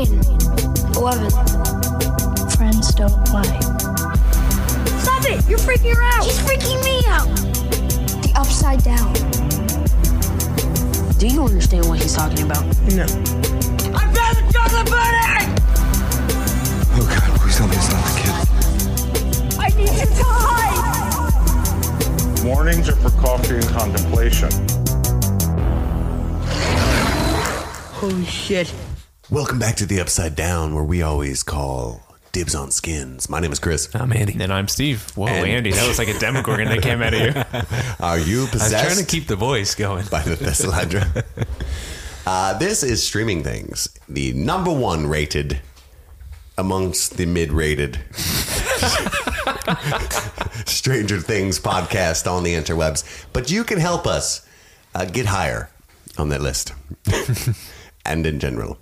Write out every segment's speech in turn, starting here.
10, 11. Friends don't play. Stop it! You're freaking her out! She's freaking me out! The Upside Down. Do you understand what he's talking about? No. I found the chocolate bunny! Oh God, please tell me it's not the kid. I need him to hide! Mornings are for coffee and contemplation. Holy shit. Welcome back to the Upside Down, where we always call dibs on skins. My name is Chris. I'm Andy. And I'm Steve. Whoa, and Andy, that was like a Demogorgon that came out of you. Are you possessed? I was trying to keep the voice going. By the Thessalhydra. This is Streaming Things, the number one rated amongst the mid-rated Stranger Things podcast on the interwebs. But you can help us get higher on that list and in general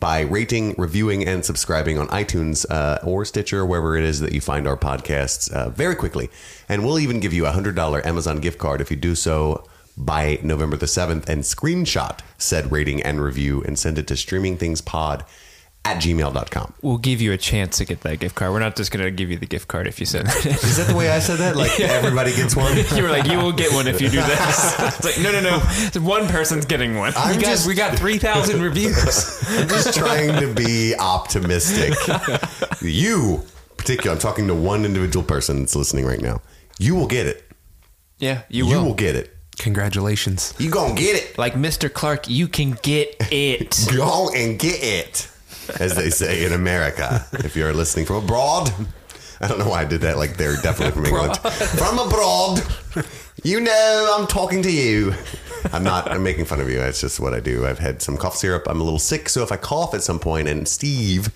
by rating, reviewing, and subscribing on iTunes or Stitcher, wherever it is that you find our podcasts very quickly. And we'll even give you a $100 Amazon gift card if you do so by November the 7th and screenshot said rating and review and send it to streamingthingspod@gmail.com. We'll give you a chance to get that gift card. We're not just going to give you the gift card if you send it. Is that the way I said that? Like, yeah. Everybody gets one? You were like, you will get one if you do this. It's like, no. One person's getting one. We got 3,000 reviews. I'm just trying to be optimistic. You, particularly, I'm talking to one individual person that's listening right now. You will get it. Yeah, you will. You will get it. Congratulations. You gonna get it. Like Mr. Clark, you can get it. Go and get it. As they say in America, if you're listening from abroad. I don't know why I did that. Like they're definitely from England. From abroad. You know, I'm talking to you. I'm not. I'm making fun of you. That's just what I do. I've had some cough syrup. I'm a little sick. So if I cough at some point, and Steve,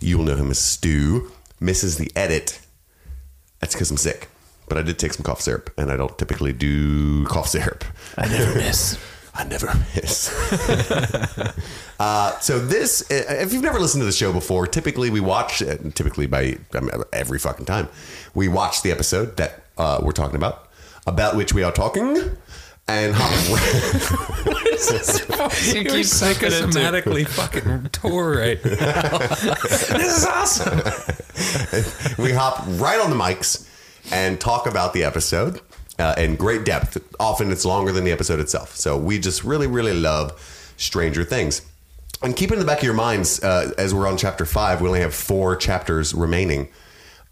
you'll know him as Stu, misses the edit, that's because I'm sick. But I did take some cough syrup, and I don't typically do cough syrup. I never miss. I never miss. So this, if you've never listened to the show before, typically we watch, every fucking time, we watch the episode that we're talking about which we are talking, and hop. What is this? You're psychosomatically fucking tore right now. This is awesome. We hop right on the mics and talk about the episode. In great depth. Often it's longer than the episode itself. So we just really, really love Stranger Things. And keep it in the back of your minds, as we're on chapter 5, we only have 4 chapters remaining.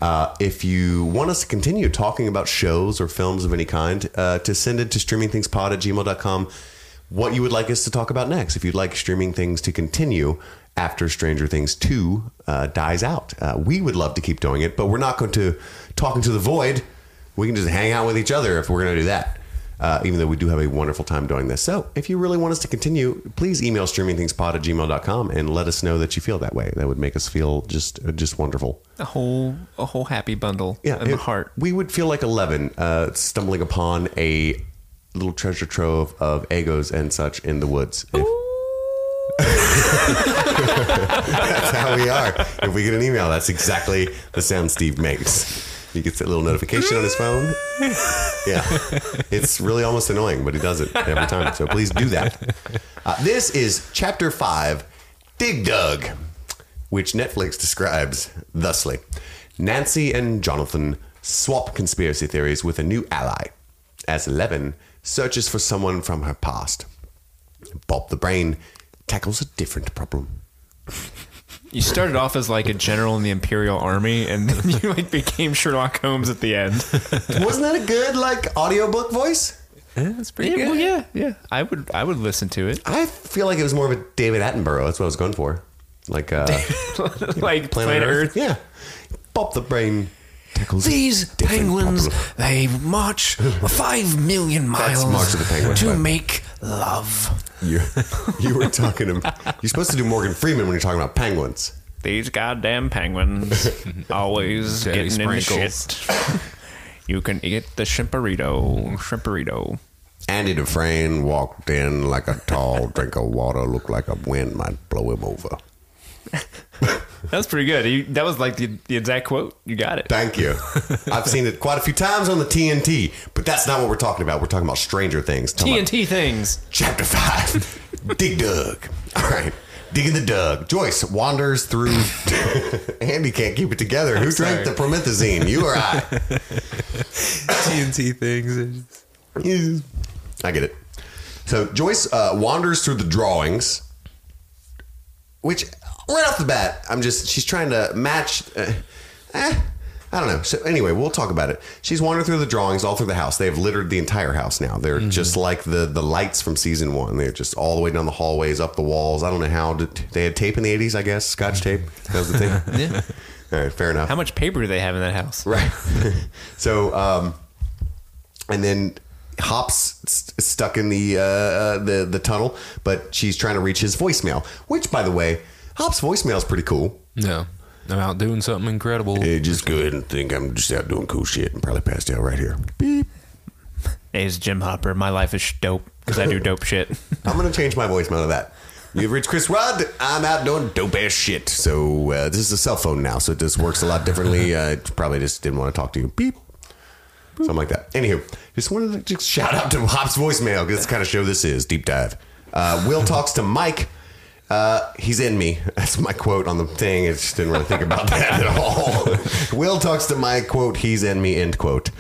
If you want us to continue talking about shows or films of any kind, to send it to streamingthingspod@gmail.com what you would like us to talk about next. If you'd like Streaming Things to continue after Stranger Things 2 dies out. We would love to keep doing it, but we're not going to talk into the void. We can just hang out with each other if we're going to do that, even though we do have a wonderful time doing this. So if you really want us to continue, please email streamingthingspod@gmail.com and let us know that you feel that way. That would make us feel just wonderful. A whole happy bundle in the heart. We would feel like 11 stumbling upon a little treasure trove of Eggos and such in the woods. That's how we are. If we get an email, that's exactly the sound Steve makes. He gets that little notification on his phone. Yeah. It's really almost annoying, but he does it every time. So please do that. This is Chapter 5, Dig Dug, which Netflix describes thusly. Nancy and Jonathan swap conspiracy theories with a new ally as Eleven searches for someone from her past. Bob the Brain tackles a different problem. You started off as like a general in the Imperial Army, and then you like became Sherlock Holmes at the end. Wasn't that a good like audiobook voice? That's pretty good. Well, yeah. I would listen to it. I feel like it was more of a David Attenborough. That's what I was going for. Like, like Planet Earth. Yeah. Bob the Brain tackles. These penguins, they march 5 million miles to make love. You were talking to... You're supposed to do Morgan Freeman when you're talking about penguins. These goddamn penguins always getting sprinkles. In shit. You can eat the shrimperito. Andy Dufresne walked in like a tall drink of water, looked like a wind might blow him over. That's pretty good. That was like the exact quote. You got it. Thank you. I've seen it quite a few times on the TNT, but that's not what we're talking about. We're talking about Stranger Things. TNT things. Chapter 5. Dig Dug. All right. Digging the Dug. Joyce wanders through. Andy can't keep it together. Who drank the promethazine? You or I? TNT things. I get it. So Joyce wanders through the drawings, which right off the bat, she's trying to match. I don't know. So anyway, we'll talk about it. She's wandering through the drawings all through the house. They have littered the entire house now. They're just like the lights from season one. They're just all the way down the hallways, up the walls. I don't know how. They had tape in the 80s, I guess. Scotch tape. That was the thing. Yeah. All right, fair enough. How much paper do they have in that house? Right. So, and then Hop's stuck in the tunnel, but she's trying to reach his voicemail, which, by the way, Hop's voicemail is pretty cool. Yeah. I'm out doing something incredible. Hey, just go ahead and think I'm just out doing cool shit and probably passed out right here. Beep. Hey, it's Jim Hopper. My life is dope because I do dope shit. I'm going to change my voicemail to that. You've reached Chris Rudd. I'm out doing dope ass shit. So this is a cell phone now, so this works a lot differently. Probably just didn't want to talk to you. Beep. Boop. Something like that. Anywho, just wanted to just shout out to Hop's voicemail because that's the kind of show this is. Deep dive. Will talks to Mike. He's in me. That's my quote on the thing. I just didn't really think about that at all. Will talks to my quote, he's in me, end quote.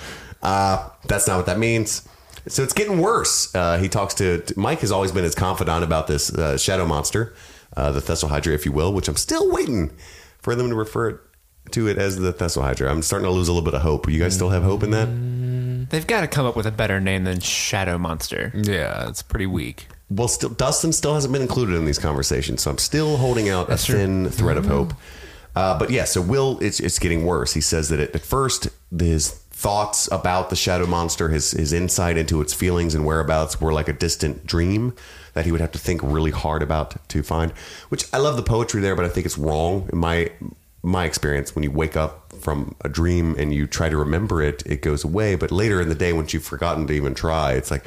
That's not what that means. So it's getting worse. He talks to Mike has always been his confidant about this shadow monster, the Thessalhydra, if you will, which I'm still waiting for them to refer to it as the Thessalhydra. I'm starting to lose a little bit of hope. You guys still have hope in that? They've got to come up with a better name than shadow monster. Yeah, it's pretty weak. Well, still, Dustin still hasn't been included in these conversations, so I'm still holding out a thin thread of hope. But yeah, so Will, it's getting worse. He says that at first, his thoughts about the shadow monster, his insight into its feelings and whereabouts were like a distant dream that he would have to think really hard about to find, which I love the poetry there, but I think it's wrong. In my experience, when you wake up from a dream and you try to remember it, it goes away. But later in the day, once you've forgotten to even try, it's like,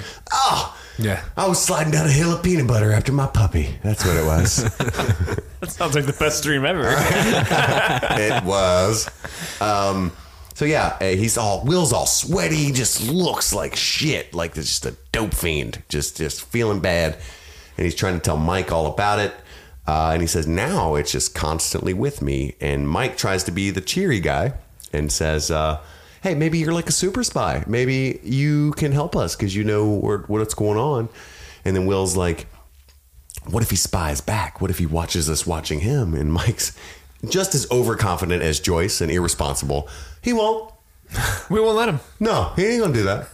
yeah, I was sliding down a hill of peanut butter after my puppy. That's what it was. That sounds like the best dream ever. It was. So yeah, Will's all sweaty. He just looks like shit. Like there's just a dope fiend, just feeling bad. And he's trying to tell Mike all about it. And he says, now it's just constantly with me. And Mike tries to be the cheery guy and says, hey, maybe you're like a super spy. Maybe you can help us because you know what's going on. And then Will's like, what if he spies back? What if he watches us watching him? And Mike's just as overconfident as Joyce and irresponsible. He won't. We won't let him. No, he ain't going to do that.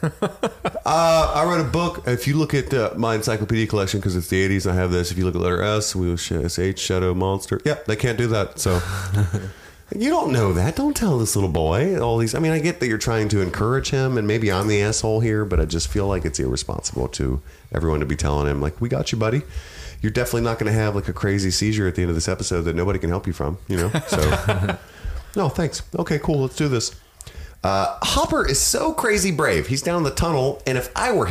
I wrote a book. If you look at my encyclopedia collection, because it's the 80s, I have this. If you look at letter S, we will SH, shadow monster. Yeah, they can't do that. So... You don't know that. Don't tell this little boy all these. I mean, I get that you're trying to encourage him, and maybe I'm the asshole here, but I just feel like it's irresponsible to everyone to be telling him, like, we got you, buddy. You're definitely not going to have like a crazy seizure at the end of this episode that nobody can help you from, you know? So, no, thanks. Okay, cool. Let's do this. Hopper is so crazy brave. He's down in the tunnel, and if I were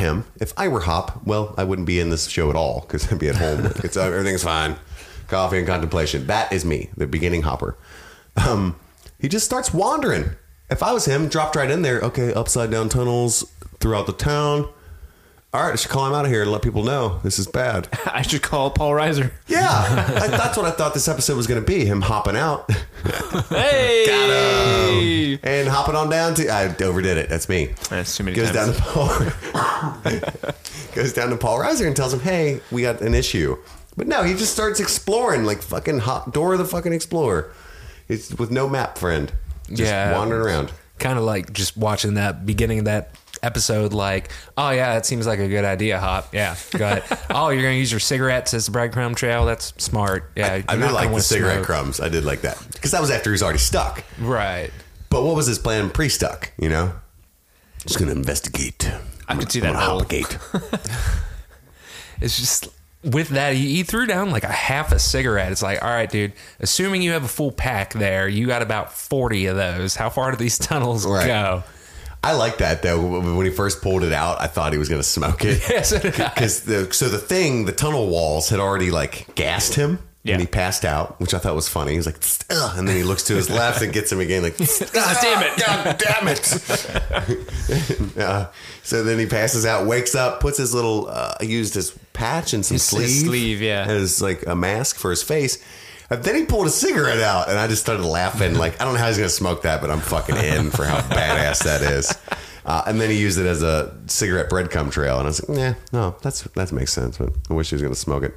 Hop, well, I wouldn't be in this show at all because I'd be at home. Everything's fine. Coffee and contemplation. That is me, the beginning Hopper. He just starts wandering. If I was him, dropped right in there. Okay, upside down tunnels throughout the town. All right, I should call him out of here and let people know this is bad. I should call Paul Reiser. Yeah, that's what I thought this episode was going to be. Him hopping out. Hey! Got him. And hopping on down to... I overdid it. That's me. That's too many times. Goes down to Paul Reiser and tells him, hey, we got an issue. But no, he just starts exploring like fucking Dora the fucking Explorer. It's with no map, friend. Just wandering around. Kind of like just watching that beginning of that episode like, oh, yeah, it seems like a good idea, Hop. Yeah, go ahead. Oh, you're going to use your cigarettes as the breadcrumb trail? That's smart. Yeah, I really like the cigarette crumbs. I did like that. Because that was after he was already stuck. Right. But what was his plan pre-stuck, you know? Just going to investigate. I could see that. Obligate. It's just... With that, he threw down like a half a cigarette. It's like, all right, dude, assuming you have a full pack there, you got about 40 of those. How far do these tunnels go? I like that, though. When he first pulled it out, I thought he was going to smoke it. Yes, so the thing, the tunnel walls had already like gassed him. Yeah. And he passed out, which I thought was funny. He was like, ugh. And then he looks to his left and gets him again, like, God damn it. So then he passes out, wakes up, puts his little, he used his patch and some sleeve, yeah, as like a mask for his face. And then he pulled a cigarette out, and I just started laughing. Like, I don't know how he's gonna smoke that, but I'm fucking in for how badass that is. And then he used it as a cigarette breadcrumb trail, and I was like, "Yeah, no, that makes sense." But I wish he was gonna smoke it.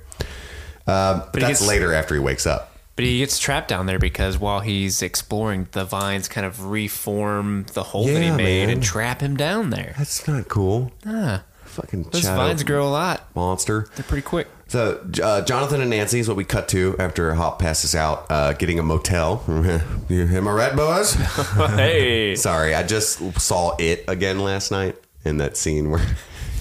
But that's later after he wakes up. But he gets trapped down there because while he's exploring, the vines kind of reform the hole that he made and trap him down there. That's not cool. Nah. Fucking those vines grow a lot. Monster. They're pretty quick. So Jonathan and Nancy is what we cut to after Hop passes out, getting a motel. Am I right, boys? Hey. Sorry, I just saw it again last night in that scene where...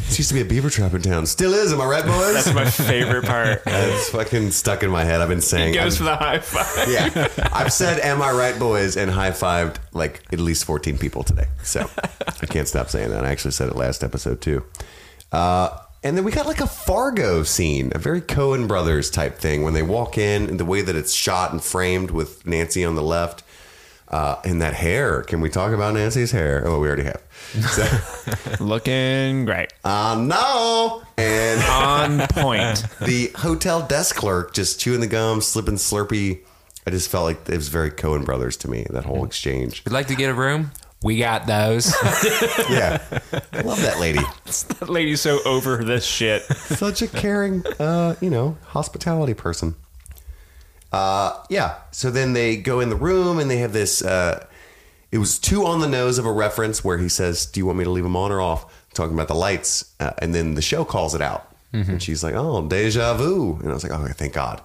It used to be a beaver trap in town. Still is, am I right, boys? That's my favorite part. It's fucking stuck in my head. I've been saying... He goes for the high five. Yeah. I've said, am I right, boys, and high-fived, like, at least 14 people today. So I can't stop saying that. I actually said it last episode, too. And then we got, like, a Fargo scene, a very Coen Brothers type thing, when they walk in and the way that it's shot and framed with Nancy on the left. And that hair. Can we talk about Nancy's hair? Oh, we already have. So, looking great. No. And on point. The hotel desk clerk just chewing the gum, slipping Slurpee. I just felt like it was very Coen Brothers to me, that whole exchange. Would like to get a room? We got those. Yeah. I love that lady. That lady's so over this shit. Such a caring, hospitality person. Yeah. So then they go in the room and they have this, it was too on the nose of a reference where he says, do you want me to leave them on or off? Talking about the lights. And then the show calls it out. Mm-hmm. And she's like, oh, deja vu. And I was like, oh, thank God.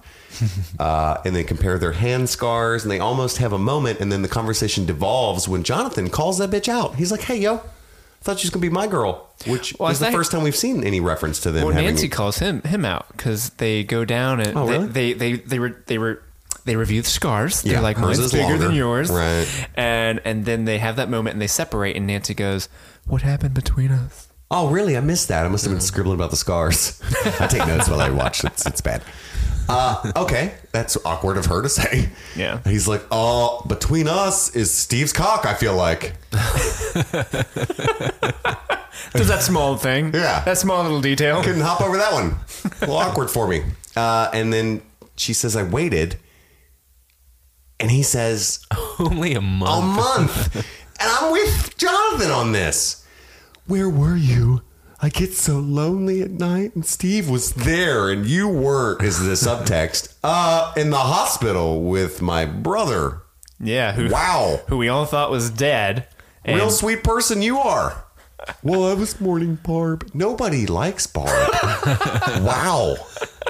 And they compare their hand scars and they almost have a moment. And then the conversation devolves when Jonathan calls that bitch out. He's like, hey, yo. Thought she was going to be my girl, which was the first time we've seen any reference to them. Well, Nancy calls him out because they go down and they review the scars. They're like, mine's bigger than yours. Right. And then they have that moment and they separate and Nancy goes, what happened between us? Oh, really? I missed that. I must have been scribbling about the scars. I take notes while I watch. It's bad. Okay, that's awkward of her to say. Yeah. He's like, oh, between us is Steve's cock, I feel like. Does that small thing. Yeah. That small little detail. Couldn't hop over that one. A little awkward for me. And then she says, I waited. And he says, only a month. A month. And I'm with Jonathan on this. Where were you? I get so lonely at night, and Steve was there, and you weren't, is the subtext, in the hospital with my brother. Yeah. Who we all thought was dead. And real sweet person you are. Well, I was mourning Barb. Nobody likes Barb. Wow.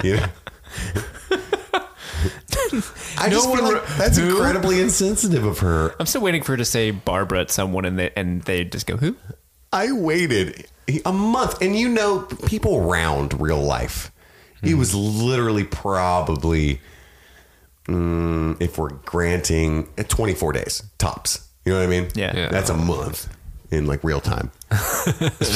Yeah. That's incredibly insensitive of her. I'm still waiting for her to say Barbara at someone, and they just go, who? I waited a month, and people round real life. He was literally probably, if we're granting, 24 days tops. You know what I mean? Yeah. That's a month in like real time.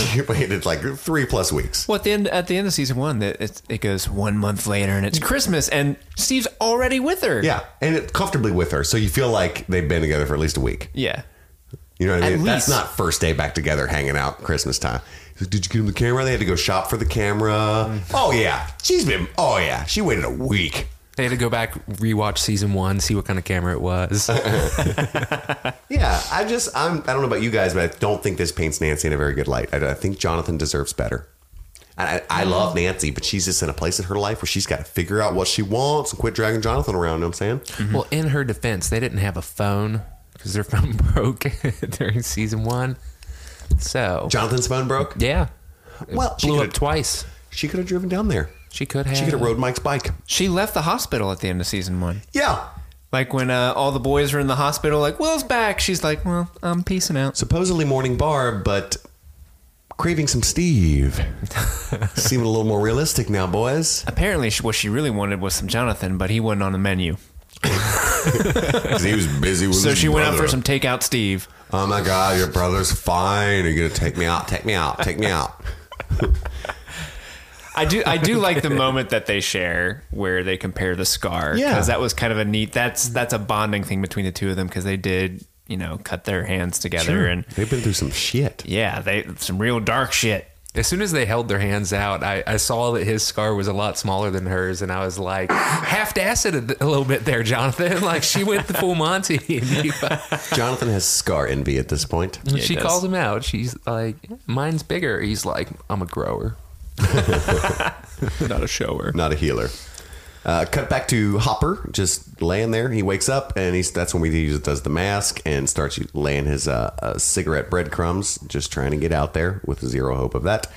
She waited like 3+ weeks. Well, at the end of season one, it goes 1 month later, and it's Christmas, and Steve's already with her. Yeah, and comfortably with her, so you feel like they've been together for at least a week. Yeah. You know what I mean? That's not first day back together, hanging out Christmas time. Did you get him the camera? They had to go shop for the camera. Oh, yeah. She waited a week. They had to go back, rewatch season one, see what kind of camera it was. Yeah. I don't know about you guys, but I don't think this paints Nancy in a very good light. I think Jonathan deserves better. I love Nancy, but she's just in a place in her life where she's got to figure out what she wants and quit dragging Jonathan around. You know what I'm saying? Mm-hmm. Well, in her defense, they didn't have a phone. Because their phone broke during season one. So Jonathan's phone broke? Yeah. Well, she blew up twice. She could have driven down there. She could have. She could have rode Mike's bike. She left the hospital at the end of season one. Yeah. Like when all the boys were in the hospital, like, Will's back. She's like, well, I'm peacing out. Supposedly mourning Barb, but craving some Steve. Seeming a little more realistic now, boys. Apparently what she really wanted was some Jonathan, but he wasn't on the menu. He was busy with so his she brother. Went out for some takeout Steve. Oh my God, your brother's fine. Are you gonna take me out? I do like the moment that they share where they compare the scar. Yeah, because that was kind of a neat. That's a bonding thing between the two of them because they did cut their hands together. Sure. And they've been through some shit. Yeah, some real dark shit. As soon as they held their hands out, I saw that his scar was a lot smaller than hers, and I was like, half-assed a little bit there, Jonathan. Like, she went the full Monty. Jonathan has scar envy at this point. Yeah, she calls him out. She's like, mine's bigger. He's like, I'm a grower. Not a shower. Not a healer. Cut back to Hopper, just laying there. He wakes up, and that's when he just does the mask and starts laying his cigarette breadcrumbs, just trying to get out there with zero hope of that.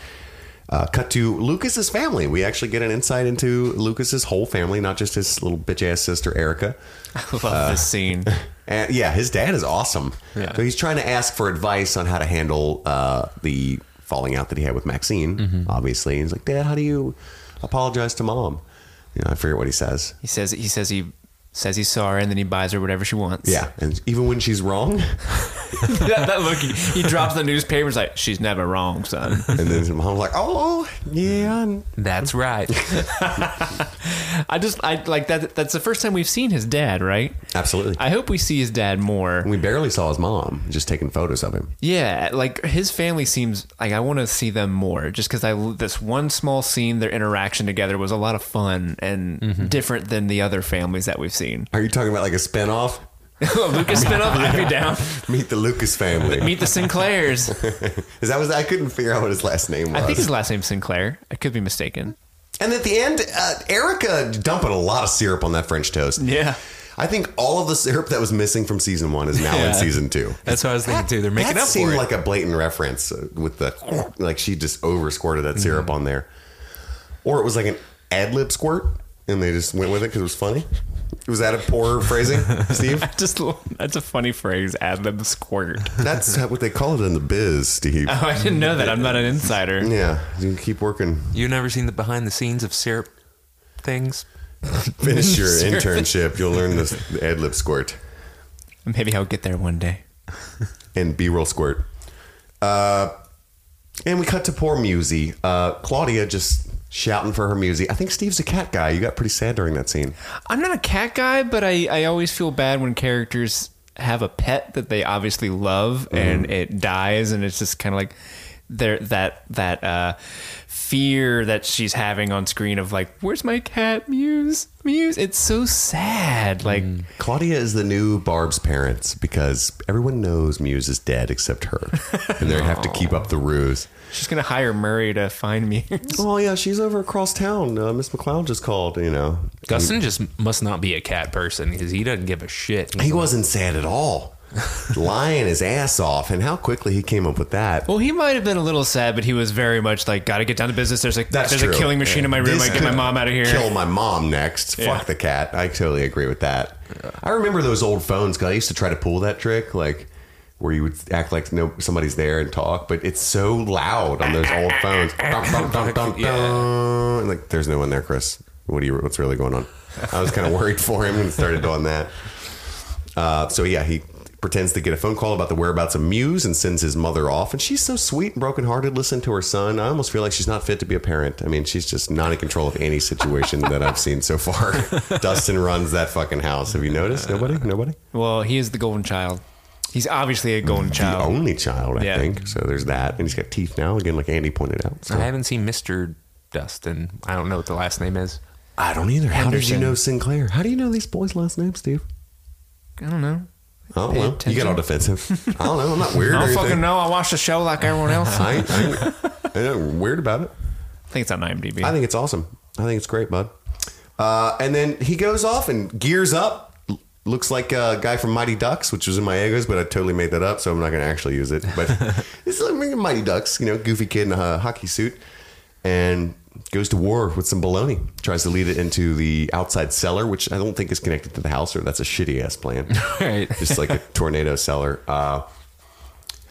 Cut to Lucas's family. We actually get an insight into Lucas's whole family, not just his little bitch-ass sister, Erica. I love this scene. And, yeah, his dad is awesome. Yeah. So he's trying to ask for advice on how to handle the falling out that he had with Maxine, obviously. And he's like, Dad, how do you apologize to Mom? You know, I forget what he says. He says he saw her, and then he buys her whatever she wants. Yeah, and even when she's wrong, that look. He drops the newspapers like, she's never wrong, son. And then his mom's like, oh yeah, that's right. I like that. That's the first time we've seen his dad, right? Absolutely. I hope we see his dad more. We barely saw his mom, just taking photos of him. Yeah, like his family seems like I want to see them more, just because this one small scene, their interaction together was a lot of fun and different than the other families that we've seen. Are you talking about like a spinoff? Lucas spinoff? I'd be down. Meet the Lucas family. Meet the Sinclairs. I couldn't figure out what his last name was. I think his last name's Sinclair. I could be mistaken. And at the end, Erica dumping a lot of syrup on that French toast. Yeah. I think all of the syrup that was missing from season one is now in season two. That's what I was thinking too. They're making up for it. That seemed like a blatant reference with the, like she just over squirted that syrup on there. Or it was like an ad lib squirt and they just went with it because it was funny. Was that a poor phrasing, Steve? That's a funny phrase, ad lib squirt. That's what they call it in the biz, Steve. Oh, I didn't know that. I'm not an insider. Yeah, you can keep working. You've never seen the behind the scenes of syrup things? Finish your internship. You'll learn this ad lib squirt. Maybe I'll get there one day. And B-roll squirt. And we cut to poor Musi. Claudia just shouting for her music. I think Steve's a cat guy. You got pretty sad during that scene. I'm not a cat guy, but I always feel bad when characters have a pet that they obviously love and it dies, and it's just kind of like that fear that she's having on screen of like, where's my cat, Muse? It's so sad. Like Claudia is the new Barb's parents because everyone knows Muse is dead except her, and they have to keep up the ruse. She's going to hire Murray to find me. Oh, yeah. She's over across town. Miss McCloud just called, you know. Gustin just must not be a cat person because he doesn't give a shit. He wasn't sad at all. Lying his ass off. And how quickly he came up with that. Well, he might have been a little sad, but he was very much like, got to get down to business. There's a killing machine in my room. I get my mom out of here. Kill my mom next. Yeah. Fuck the cat. I totally agree with that. Yeah. I remember those old phones because I used to try to pull that trick. Like, where you would act like somebody's there and talk, but it's so loud on those old phones. And like, there's no one there, Chris. What's really going on? I was kind of worried for him and started doing that. So yeah, he pretends to get a phone call about the whereabouts of Muse and sends his mother off. And she's so sweet and brokenhearted, listening to her son. I almost feel like she's not fit to be a parent. I mean, she's just not in control of any situation that I've seen so far. Dustin runs that fucking house. Have you noticed? Nobody? Well, he is the golden child. He's obviously a golden child. The only child, I think. So there's that. And he's got teeth now, again, like Andy pointed out. So. I haven't seen Mr. Dustin. I don't know what the last name is. I don't either. How did you know Sinclair? How do you know these boys' last names, Steve? I don't know. I don't know. Attention. You get all defensive. I don't know. I'm not weird. I don't fucking know. I watch the show like everyone else. I'm weird about it. I think it's on IMDb. I think it's awesome. I think it's great, bud. And then he goes off and gears up. Looks like a guy from Mighty Ducks, which was in my Eggos, but I totally made that up, so I'm not going to actually use it. But it's like Mighty Ducks, you know, goofy kid in a hockey suit, and goes to war with some baloney. Tries to lead it into the outside cellar, which I don't think is connected to the house, or that's a shitty-ass plan. Right. Just like a tornado cellar.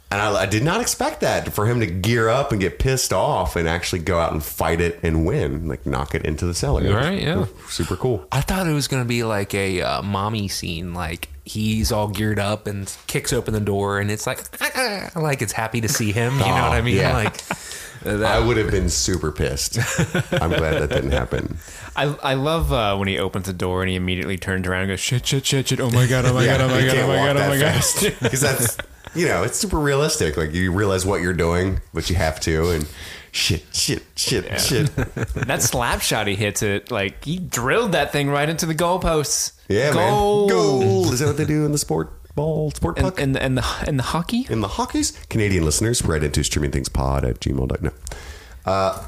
And I did not expect that, for him to gear up and get pissed off and actually go out and fight it and win, like knock it into the cellar. Right, yeah. Super cool. I thought it was going to be like a mommy scene, like he's all geared up and kicks open the door and it's like it's happy to see him. You know what I mean? Yeah. Like, I would have been super pissed. I'm glad that didn't happen. I love when he opens the door and he immediately turns around and goes, shit. Oh, my God, oh, my God, oh, my God, oh, my God, oh, my God. Because that's... You know, it's super realistic. Like, you realize what you're doing, but you have to. And shit. That slap shot he hits it, like he drilled that thing right into the goalposts. Yeah, goal. Man. Goal. Is that what they do in the sport? Ball, sport puck? And the hockey? In the hockeys? Canadian listeners, right into streamingthingspod@gmail.com.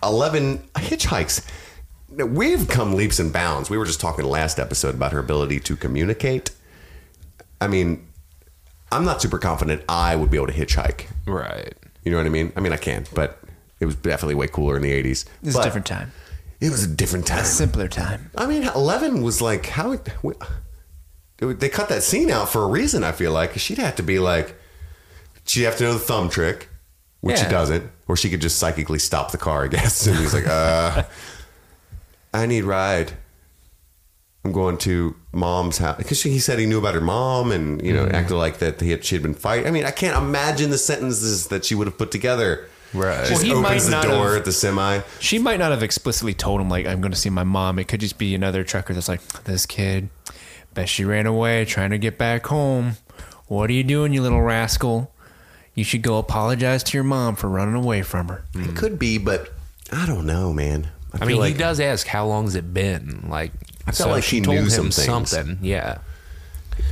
11 hitchhikes. Now, we've come leaps and bounds. We were just talking last episode about her ability to communicate. I mean, I'm not super confident I would be able to hitchhike. Right. You know what I mean? I mean, I can, but it was definitely way cooler in the 80s. It's a different time. It was a different time. A simpler time. I mean, 11 was like, how... They cut that scene out for a reason, I feel like. She'd have to be like, she'd have to know the thumb trick, which she doesn't. Or she could just psychically stop the car, I guess. And he's like, I need ride. I'm going to mom's house. Because he said he knew about her mom and, you know, acted like that she'd been fighting. I mean, I can't imagine the sentences that she would have put together. Right. She opens the door at the semi. She might not have explicitly told him, like, I'm going to see my mom. It could just be another trucker that's like, this kid... Bet she ran away trying to get back home. What are you doing, you little rascal? You should go apologize to your mom for running away from her. It could be, but I don't know, man. I mean, like, he does ask, how long's it been? Like, I felt like she told knew him something. Yeah.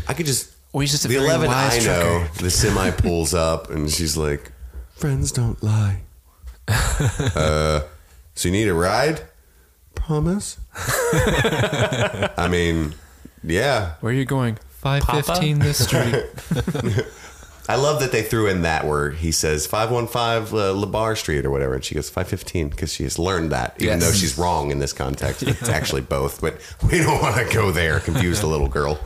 I could just... Well, he's just a the 11 I know, trucker. The semi pulls up and she's like, friends don't lie. So you need a ride? Promise? I mean... Yeah. Where are you going? 515 this street. I love that they threw in that where he says 515 Labar Street or whatever. And she goes 515 because she has learned that, even though she's wrong in this context. It's actually both, but we don't want to go there. Confuse the little girl.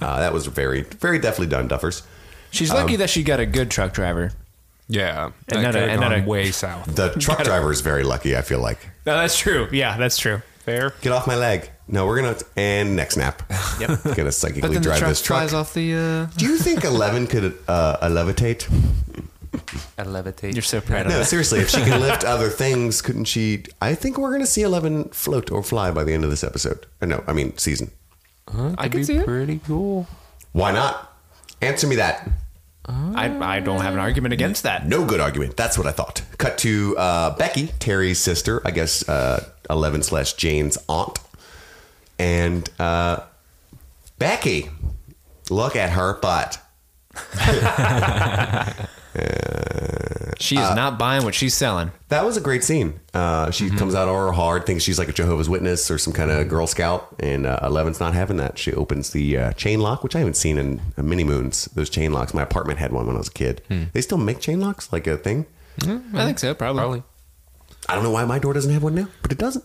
That was very, very deftly done, Duffers. She's lucky that she got a good truck driver. Yeah. And not a way south. The truck driver is very lucky, I feel like. No, that's true. Yeah, that's true. Fair. Get off my leg. No, we're going to... And neck snap. Yep. Going to psychically drive this truck. Flies off the... Do you think 11 could levitate? You're so proud of that. No, seriously. If she can lift other things, couldn't she... I think we're going to see 11 float or fly by the end of this episode. No, I mean season. I could see it. Pretty cool. Why not? Answer me that. I don't have an argument against that. No good argument. That's what I thought. Cut to Becky, Terry's sister. I guess 11/Jane's aunt. And Becky, look at her butt. She is not buying what she's selling. That was a great scene. She comes out all hard, thinks she's like a Jehovah's Witness or some kind of Girl Scout, and 11's not having that. She opens the chain lock, which I haven't seen in many moons. Those chain locks. My apartment had one when I was a kid. They still make chain locks like a thing? I think so, probably. I don't know why my door doesn't have one now, but it doesn't.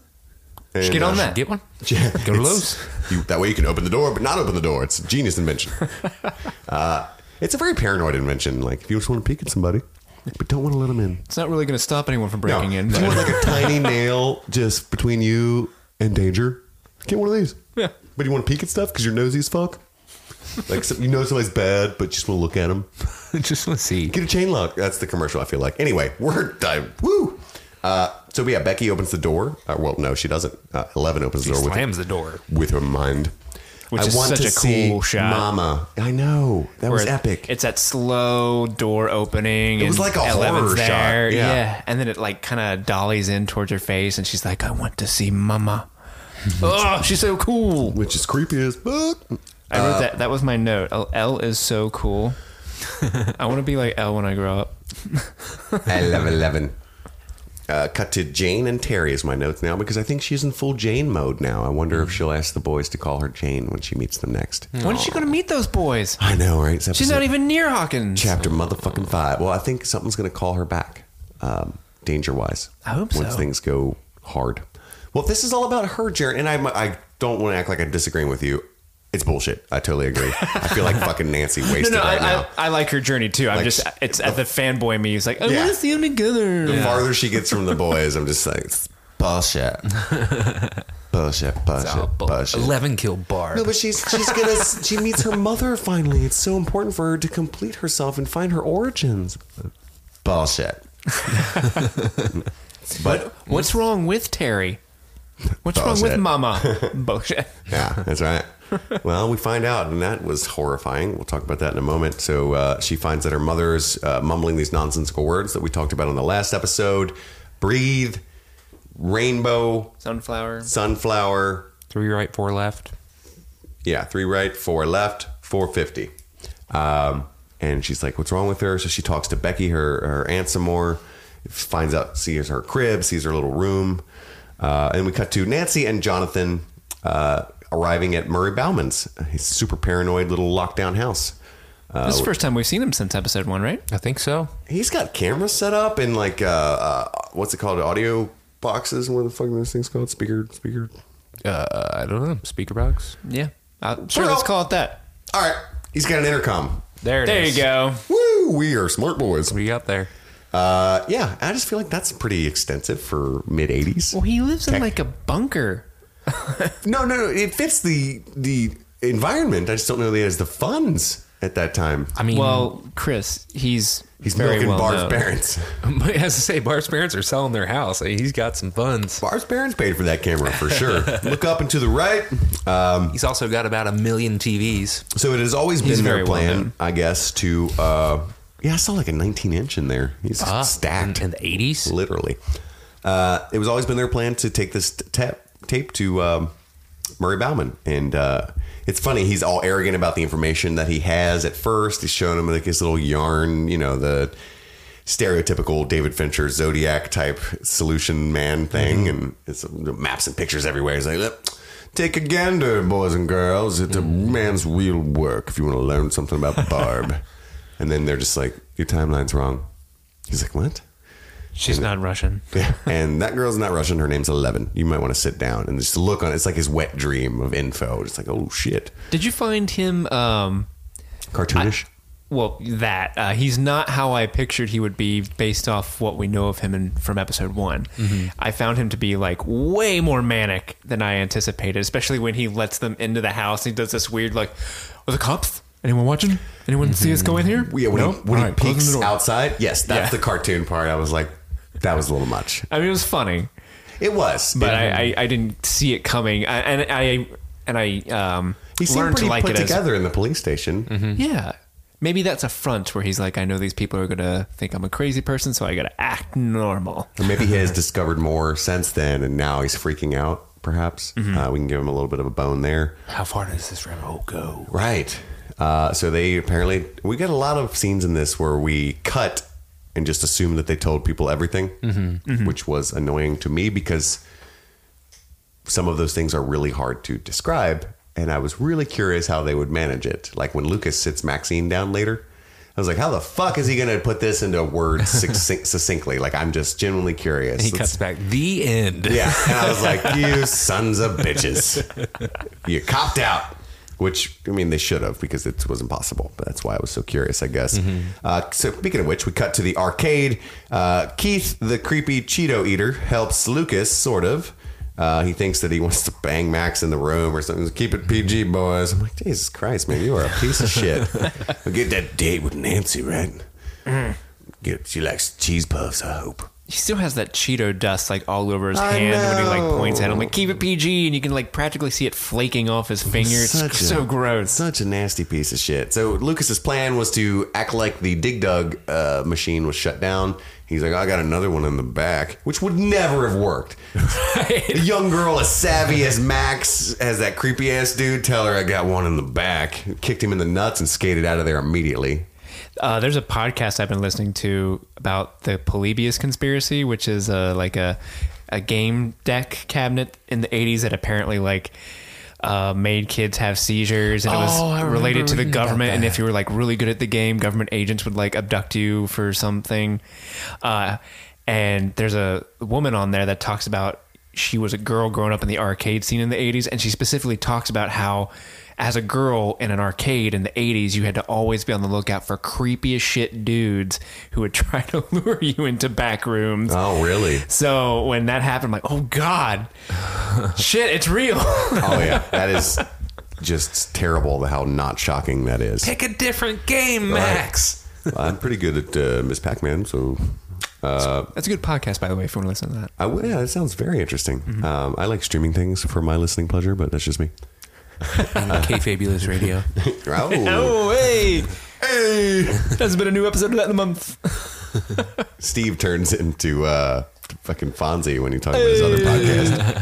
Just get on that. Get one. Yeah, go to Lowe's. That way you can open the door, but not open the door. It's a genius invention. It's a very paranoid invention. Like, if you just want to peek at somebody, but don't want to let them in. It's not really going to stop anyone from breaking in. If you want like a tiny nail just between you and danger, get one of these. Yeah. But you want to peek at stuff because you're nosy as fuck? Like, you know somebody's bad, but you just want to look at them. Just want to see. Get a chain lock. That's the commercial, I feel like. Anyway, we're done. Woo! So yeah, Becky opens the door. Well, no, she doesn't. 11 opens the door. She slams the door with her mind. Which is such a cool shot. Mama, I know that was epic. It's that slow door opening. It was like a horror shot. Yeah, and then it like kind of dollies in towards her face, and she's like, "I want to see Mama." Oh, she's so cool. Which is creepy as fuck. I wrote that. That was my note. L is so cool. I want to be like L when I grow up. I love 11. Cut to Jane and Terry is my notes now because I think she's in full Jane mode now. I wonder if she'll ask the boys to call her Jane when she meets them next. When is she going to meet those boys? I know, right? She's not even near Hawkins. Chapter motherfucking 5. Well, I think something's going to call her back, danger-wise. I hope so. Once things go hard. Well, this is all about her, Jared, and I don't want to act like I'm disagreeing with you. It's bullshit. I totally agree. I feel like fucking Nancy wasted now. I like her journey too. I'm like, it's at the fanboy me. It's like, I want to see them together. The farther she gets from the boys, I'm just like, bullshit. Bullshit. 11 killed Barb. No, but she meets her mother finally. It's so important for her to complete herself and find her origins. Bullshit. But what's wrong with Terry? What's wrong with Mama? Bullshit. Yeah, that's right. Well, we find out, and that was horrifying. We'll talk about that in a moment. So she finds that her mother's mumbling these nonsensical words that we talked about on the last episode. Breathe, rainbow, sunflower. 3 right, 4 left. Yeah, 3 right, 4 left, 450. And she's like, what's wrong with her? So she talks to Becky, her aunt, some more. Finds out, sees her crib, sees her little room. And we cut to Nancy and Jonathan arriving at Murray Bauman's. His super paranoid little lockdown house. This is the first time we've seen him since episode 1, right? I think so. He's got cameras set up and like, what's it called? Audio boxes. What the fuck are those things called? Speaker. I don't know. Speaker box? Yeah. Sure, let's call it that. All right. He's got an intercom. There it is. There you go. Woo! We are smart boys. We got there. Yeah, I just feel like that's pretty extensive for mid-80s. Well, he lives in like a bunker. No. It fits the environment. I just don't know that he has the funds at that time. I mean, well, Chris, he's very milking well Barb's known. Parents. As I say, Barb's parents are selling their house. He's got some funds. Barb's parents paid for that camera for sure. Look up and to the right. He's also got about 1 million TVs. So it has always been their plan, I guess, to... yeah, I saw like a 19-inch in there. He's stacked. In the 80s? Literally. It was always been their plan to take this tape to Murray Bauman. And it's funny. He's all arrogant about the information that he has at first. He's showing him like his little yarn, you know, the stereotypical David Fincher Zodiac type solution man thing. Mm-hmm. And it's maps and pictures everywhere. He's like, look. Take a gander, boys and girls. It's a man's real work if you want to learn something about Barb. And then they're just like, your timeline's wrong. He's like, what? She's not Russian. Yeah. And that girl's not Russian. Her name's 11. You might want to sit down and just look on it. It's like his wet dream of info. It's like, oh, shit. Did you find him... cartoonish? That. He's not how I pictured he would be based off what we know of him from episode 1. Mm-hmm. I found him to be like way more manic than I anticipated, especially when he lets them into the house. He does this weird like, oh, the cops... Anyone watching? Anyone see us go in here? Yeah, when he peeks outside. Yes, that's the cartoon part. I was like, that was a little much. I mean, it was funny. It was. But I didn't see it coming. He learned to like it. He seemed pretty put together in the police station. Mm-hmm. Yeah. Maybe that's a front where he's like, I know these people are going to think I'm a crazy person, so I got to act normal. Or maybe he has discovered more since then, and now he's freaking out, perhaps. Mm-hmm. We can give him a little bit of a bone there. How far does this rabbit hole go? Right. So they apparently, we got a lot of scenes in this where we cut and just assume that they told people everything, mm-hmm. which was annoying to me because some of those things are really hard to describe. And I was really curious how they would manage it. Like when Lucas sits Maxine down later, I was like, how the fuck is he going to put this into words succinctly? Like, I'm just genuinely curious. And he cuts back the end. Yeah. And I was like, you sons of bitches. You copped out. Which, I mean, they should have because it was impossible. But that's why I was so curious, I guess. Mm-hmm. So speaking of which, we cut to the arcade. Keith, the creepy Cheeto eater, helps Lucas, sort of. He thinks that he wants to bang Max in the room or something. Keep it PG, boys. I'm like, Jesus Christ, man, you are a piece of shit. We'll get that date with Nancy, right? Mm. She likes cheese puffs, I hope. He still has that Cheeto dust like all over his hand when he like points at him. Like, keep it PG, and you can like practically see it flaking off his fingers. It's so gross. Such a nasty piece of shit. So Lucas's plan was to act like the Dig Dug machine was shut down. He's like, I got another one in the back, which would never have worked. Right. A young girl as savvy as Max has that creepy ass dude tell her I got one in the back. Kicked him in the nuts and skated out of there immediately. There's a podcast I've been listening to about the Polybius conspiracy, which is like a game deck cabinet in the 80s that apparently like made kids have seizures, and it was related to the government. And if you were like really good at the game, government agents would like abduct you for something. And there's a woman on there that talks about she was a girl growing up in the arcade scene in the 80s, and she specifically talks about how as a girl in an arcade in the 80s, you had to always be on the lookout for creepy as shit dudes who would try to lure you into back rooms. Oh, really? So when that happened, I'm like, oh, God, shit, it's real. Oh, yeah. That is just terrible how not shocking that is. Pick a different game, Max. Right. Well, I'm pretty good at Miss Pac-Man, so... that's a good podcast, by the way, if you want to listen to that. Yeah, that sounds very interesting. Mm-hmm. I like streaming things for my listening pleasure, but that's just me. on the K-Fabulous Radio. Oh, hey. Hey. That's been a new episode of That in a Month. Steve turns into fucking Fonzie when he talks about his other podcast.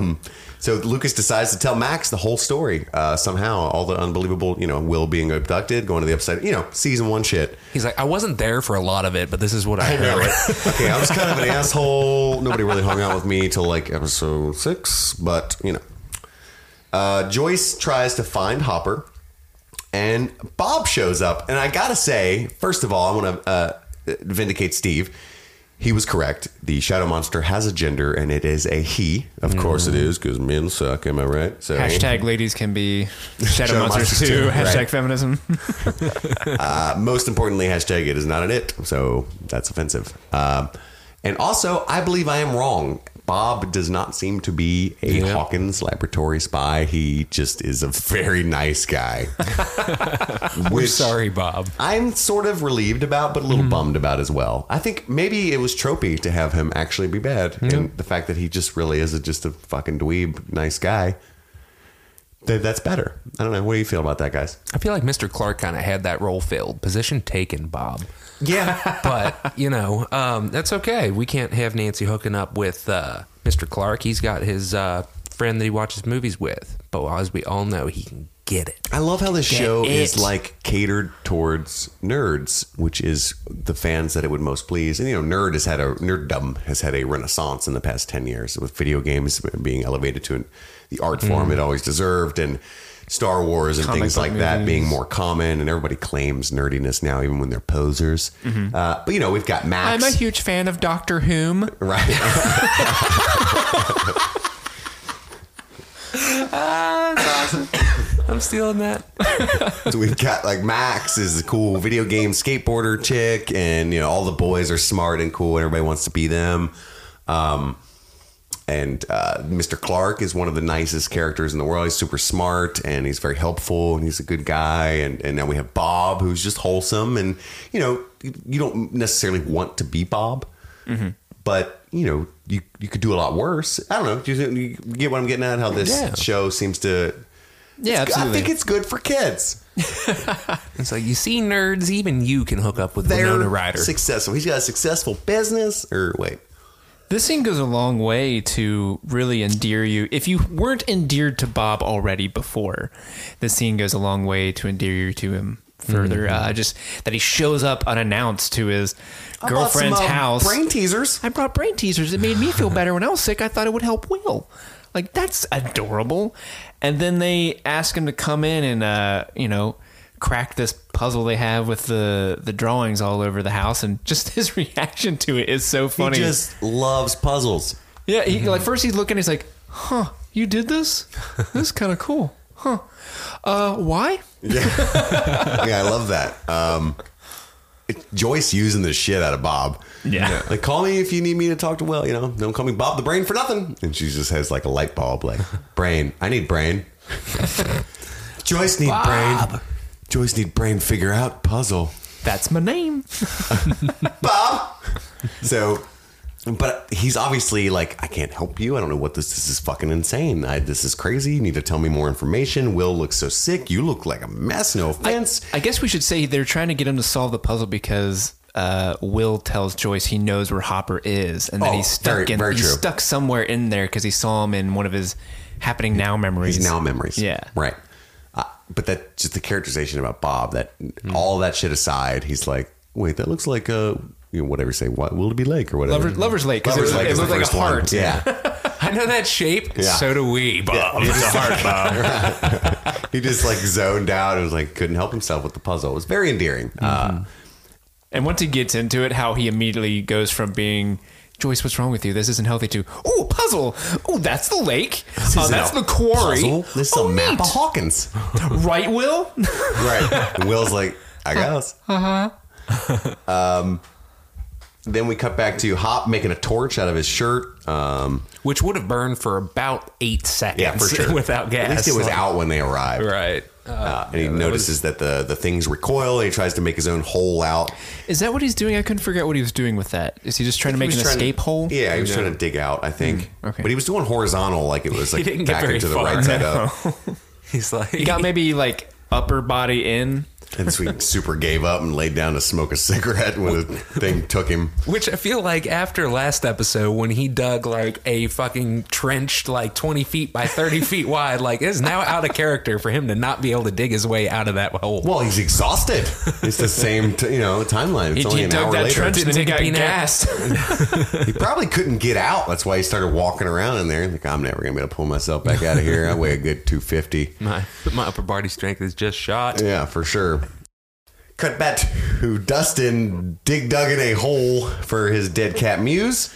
Hey. So Lucas decides to tell Max the whole story somehow. All the unbelievable, Will being abducted, going to the upside, season one shit. He's like, I wasn't there for a lot of it, but this is what I heard. Right? Okay, I was kind of an asshole. Nobody really hung out with me till like episode 6, but Joyce tries to find Hopper, and Bob shows up. And I gotta say, first of all, I want to vindicate Steve. He was correct. The shadow monster has a gender, and it is a he. Of course it is, because men suck. Am I right? So, hashtag ladies can be shadow monsters too. Hashtag feminism. Most importantly, hashtag it is not an it. So that's offensive. And also, I believe I am wrong. Bob does not seem to be a Hawkins laboratory spy. He just is a very nice guy. We're sorry, Bob. I'm sort of relieved about, but a little bummed about as well. I think maybe it was tropey to have him actually be bad. Mm-hmm. And the fact that he just really is just a fucking dweeb, nice guy. That's better. I don't know. What do you feel about that, guys? I feel like Mr. Clark kind of had that role filled. Position taken, Bob. Yeah. But, that's okay. We can't have Nancy hooking up with Mr. Clark. He's got his friend that he watches movies with. But as we all know, he can get it. I love how this show is like catered towards nerds, which is the fans that it would most please. And nerddom has had a renaissance in the past 10 years, with video games being elevated to the art form it always deserved, and Star Wars and comic things like movies. That being more common, and everybody claims nerdiness now, even when they're posers. Mm-hmm. But we've got Max. I'm a huge fan of Doctor Whom. Right. That's awesome. I'm stealing that. So we've got like Max is a cool video game skateboarder chick, and all the boys are smart and cool, and everybody wants to be them. And Mr. Clark is one of the nicest characters in the world. He's super smart, and he's very helpful, and he's a good guy. And now we have Bob, who's just wholesome, and you don't necessarily want to be Bob, but you could do a lot worse. I don't know. Do you get what I'm getting at? How this show seems to... Yeah, absolutely. I think it's good for kids. It's like, you see nerds, even you can hook up with Winona Ryder. Successful. He's got a successful business. This scene goes a long way to really endear you. If you weren't endeared to Bob already before, this scene goes a long way to endear you to him further. Just that he shows up unannounced to his girlfriend's house. Brain teasers. I brought brain teasers. It made me feel better when I was sick. I thought it would help Will. Like, that's adorable. And then they ask him to come in and, crack this puzzle they have with the drawings all over the house. And just his reaction to it is so funny. He just loves puzzles. Yeah. He, like, first he's looking, he's like, huh, you did this? This is kind of cool. Huh. Why? Yeah. I love that. Joyce using the shit out of Bob. Yeah. Like, call me if you need me to talk to Will, Don't call me Bob the Brain for nothing. And she just has like a light bulb, like, brain. I need brain. Joyce need Bob. Brain. Joyce need brain figure out puzzle. That's my name. Bob. So, but he's obviously like, I can't help you. I don't know what this is fucking insane. This is crazy. You need to tell me more information. Will looks so sick. You look like a mess. No offense. I guess we should say they're trying to get him to solve the puzzle because... Will tells Joyce he knows where Hopper is, and that he's stuck somewhere in there because he saw him in one of his happening now memories. His now memories. Yeah. Right. But that just the characterization about Bob, that all that shit aside, he's like, wait, that looks like a, whatever you say, what will it be lake or whatever. Lover's Lake. It looked like a heart. Yeah. I know that shape. Yeah. So do we, Bob. Yeah, it's a heart, Bob. He just like zoned out and was like, couldn't help himself with the puzzle. It was very endearing. And once he gets into it, how he immediately goes from being, Joyce, what's wrong with you? This isn't healthy, to, oh, puzzle. Oh, that's the lake. That's the quarry. Puzzle? This is a map of Hawkins. Right, Will? Right. And Will's like, I guess. Uh-huh. Then we cut back to Hop making a torch out of his shirt. Which would have burned for about 8 seconds. Yeah, for sure. Without gas. At least it was out when they arrived. Right. And he notices that the things recoil, and he tries to make his own hole out. Is that what he's doing? I couldn't figure out what he was doing with that. Is he just trying to make an escape hole? Yeah, he was trying to dig out, I think. Okay. But he was doing horizontal, like it was like back into the right side up. He's like, he got maybe like upper body in. And so he super gave up and laid down to smoke a cigarette when the thing took him. Which I feel like after last episode, when he dug like a fucking trench like 20 feet by 30 feet wide, like it's now out of character for him to not be able to dig his way out of that hole. Well, he's exhausted. It's the same, timeline. It's only an hour later. He dug that trench and he got gassed. He probably couldn't get out. That's why he started walking around in there. Like, I'm never going to be able to pull myself back out of here. I weigh a good 250. My upper body strength is just shot. Yeah, for sure. Cut back to Dustin dig dug in a hole for his dead cat Muse.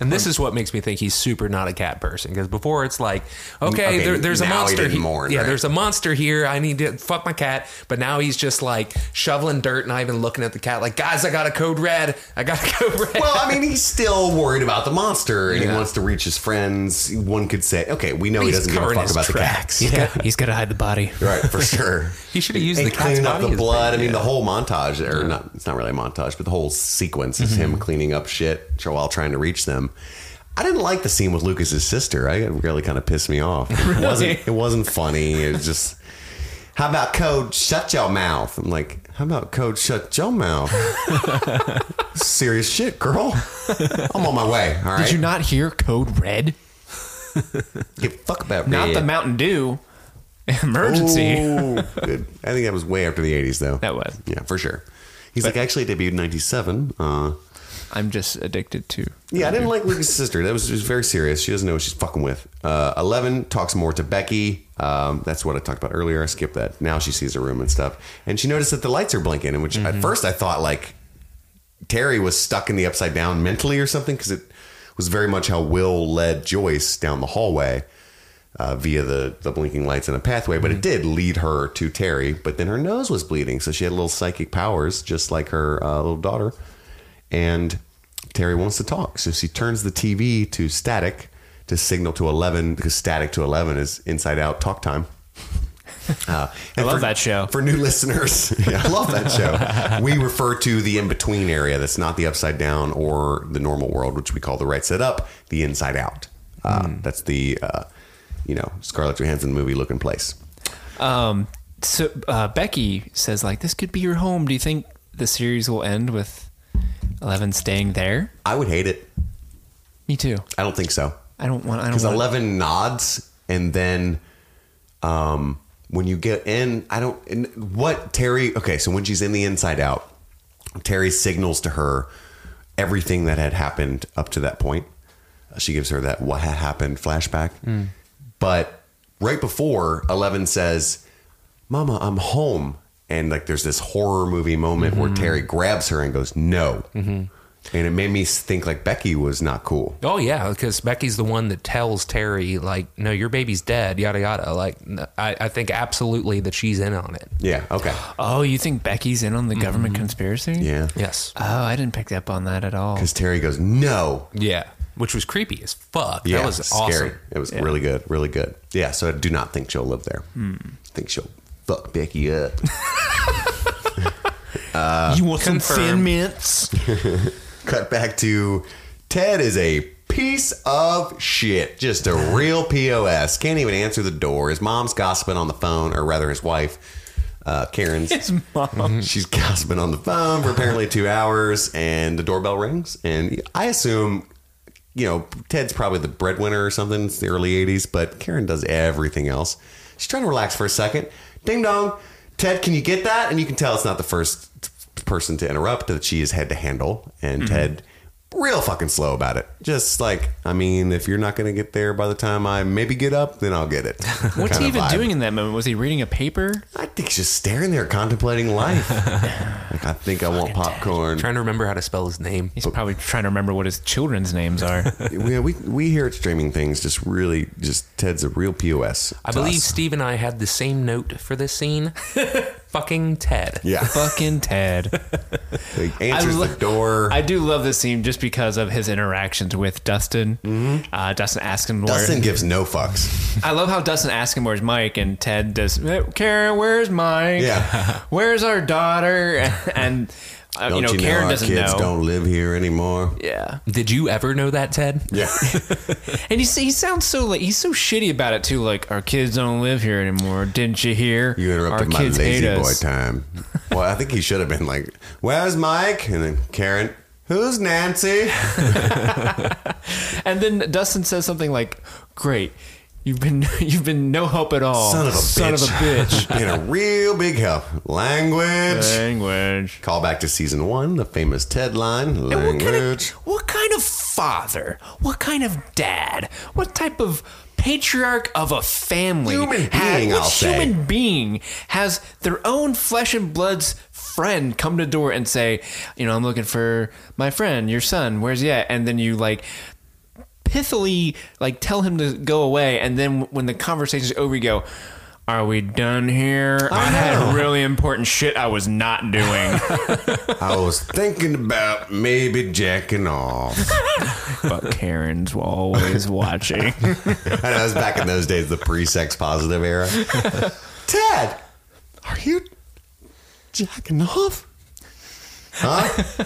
And this is what makes me think he's super not a cat person, because before it's like, okay, there's a monster. There's a monster here. I need to fuck my cat. But now he's just like shoveling dirt, not even looking at the cat. Like, guys, I got a code red. Well, I mean, he's still worried about the monster, and he wants to reach his friends. One could say, okay, we know he doesn't give a fuck about the cats. He's got to hide the body, right? For sure. He should have used the cat's body. Clean up the blood. I mean, the whole montage, or not? It's not really a montage, but the whole sequence is him cleaning up shit while trying to reach them. I didn't like the scene with Lucas's sister. It really kind of pissed me off. It wasn't funny. It was just, how about Code shut your mouth? I'm like, how about Code shut your mouth? Serious shit, girl. I'm on my way. All right. Did you not hear Code Red? Give fuck about red. Not the Mountain Dew. Emergency. Oh, I think that was way after the 80s, though. That was. Yeah, for sure. He's like, actually, it debuted in 1997. I'm just addicted to. Yeah, I didn't like Lucas' sister. That was very serious. She doesn't know what she's fucking with. 11 talks more to Becky. That's what I talked about earlier. I skipped that. Now she sees her room and stuff. And she noticed that the lights are blinking, and which at first I thought like Terry was stuck in the Upside Down mentally or something, because it was very much how Will led Joyce down the hallway via the blinking lights in a pathway. But it did lead her to Terry. But then her nose was bleeding, so she had little psychic powers, just like her little daughter. And Terry wants to talk, so she turns the TV to static to signal to 11, because static to 11 is Inside Out talk time. I love that show. For new listeners, I love that show. We refer to the in-between area that's not the Upside Down or the normal world, which we call the right side up, the Inside Out. That's the, Scarlett Johansson movie looking place. So Becky says, like, this could be your home. Do you think the series will end with 11 staying there? I would hate it. Me too. I don't think so. Because 11 nods, and then when you get in, so when she's in the Inside Out, Terry signals to her everything that had happened up to that point. She gives her that what had happened flashback. But right before, 11 says, Mama, I'm home. And like there's this horror movie moment where Terry grabs her and goes, no. And it made me think like Becky was not cool. Oh, yeah, because Becky's the one that tells Terry, like, no, your baby's dead, yada, yada. Like, I think absolutely that she's in on it. Yeah, okay. Oh, you think Becky's in on the government conspiracy? Yeah. Yes. Oh, I didn't pick up on that at all. Because Terry goes, no. Yeah, which was creepy as fuck. Yeah, that was awesome. Scary. It was really good, really good. Yeah, so I do not think she'll live there. I think she'll fuck Becky up. You want some thin mints? Cut back to Ted is a piece of shit. Just a real POS. Can't even answer the door. His mom's gossiping on the phone, or rather his wife, Karen's. His mom. She's gossiping on the phone for apparently 2 hours, and the doorbell rings. And I assume, Ted's probably the breadwinner or something. It's the early 80s, but Karen does everything else. She's trying to relax for a second. Ding dong. Ted, can you get that? And you can tell it's not the first person to interrupt, that she is head to handle. And Ted, real fucking slow about it. Just like, I mean, if you're not going to get there by the time I maybe get up, then I'll get it. What's he even doing in that moment? Was he reading a paper? I think he's just staring there, contemplating life. Like, I think I want popcorn. Ted. Trying to remember how to spell his name. He's probably trying to remember what his children's names are. Yeah, we here at Streaming Things just Ted's a real POS. I believe Steve and I had the same note for this scene. fucking Ted. Yeah. Fucking Ted. He answers the door. I do love this scene just because of his interactions with Dustin. Mm-hmm. Dustin asks him where... Dustin gives no fucks. I love how Dustin asks him where's Mike, and Ted does, Karen, where's Mike? Yeah. Where's our daughter? And you know, Karen doesn't know. Our kids don't live here anymore. Yeah. Did you ever know that, Ted? Yeah. And you see, he sounds so like he's so shitty about it too. Like, our kids don't live here anymore. Didn't you hear? You interrupted my lazy boy time. Well, I think he should have been like, "Where's Mike?" And then Karen, "Who's Nancy?" And then Dustin says something like, "Great. You've been no help at all. Son of a bitch. Been a real big help. Language. Call back to season one, the famous Ted line. Language. What kind of father? What kind of dad? What type of patriarch of a family? Human being has their own flesh and blood's friend come to the door and say, you know, I'm looking for my friend, your son. Where's he at? And then you like pithily like tell him to go away, and then when the conversation's over you go, are we done here? I had really important shit I was not doing. I was thinking about maybe jacking off. But Karen's always watching. And I was back in those days, the pre-sex positive era. Ted, are you jacking off? Huh?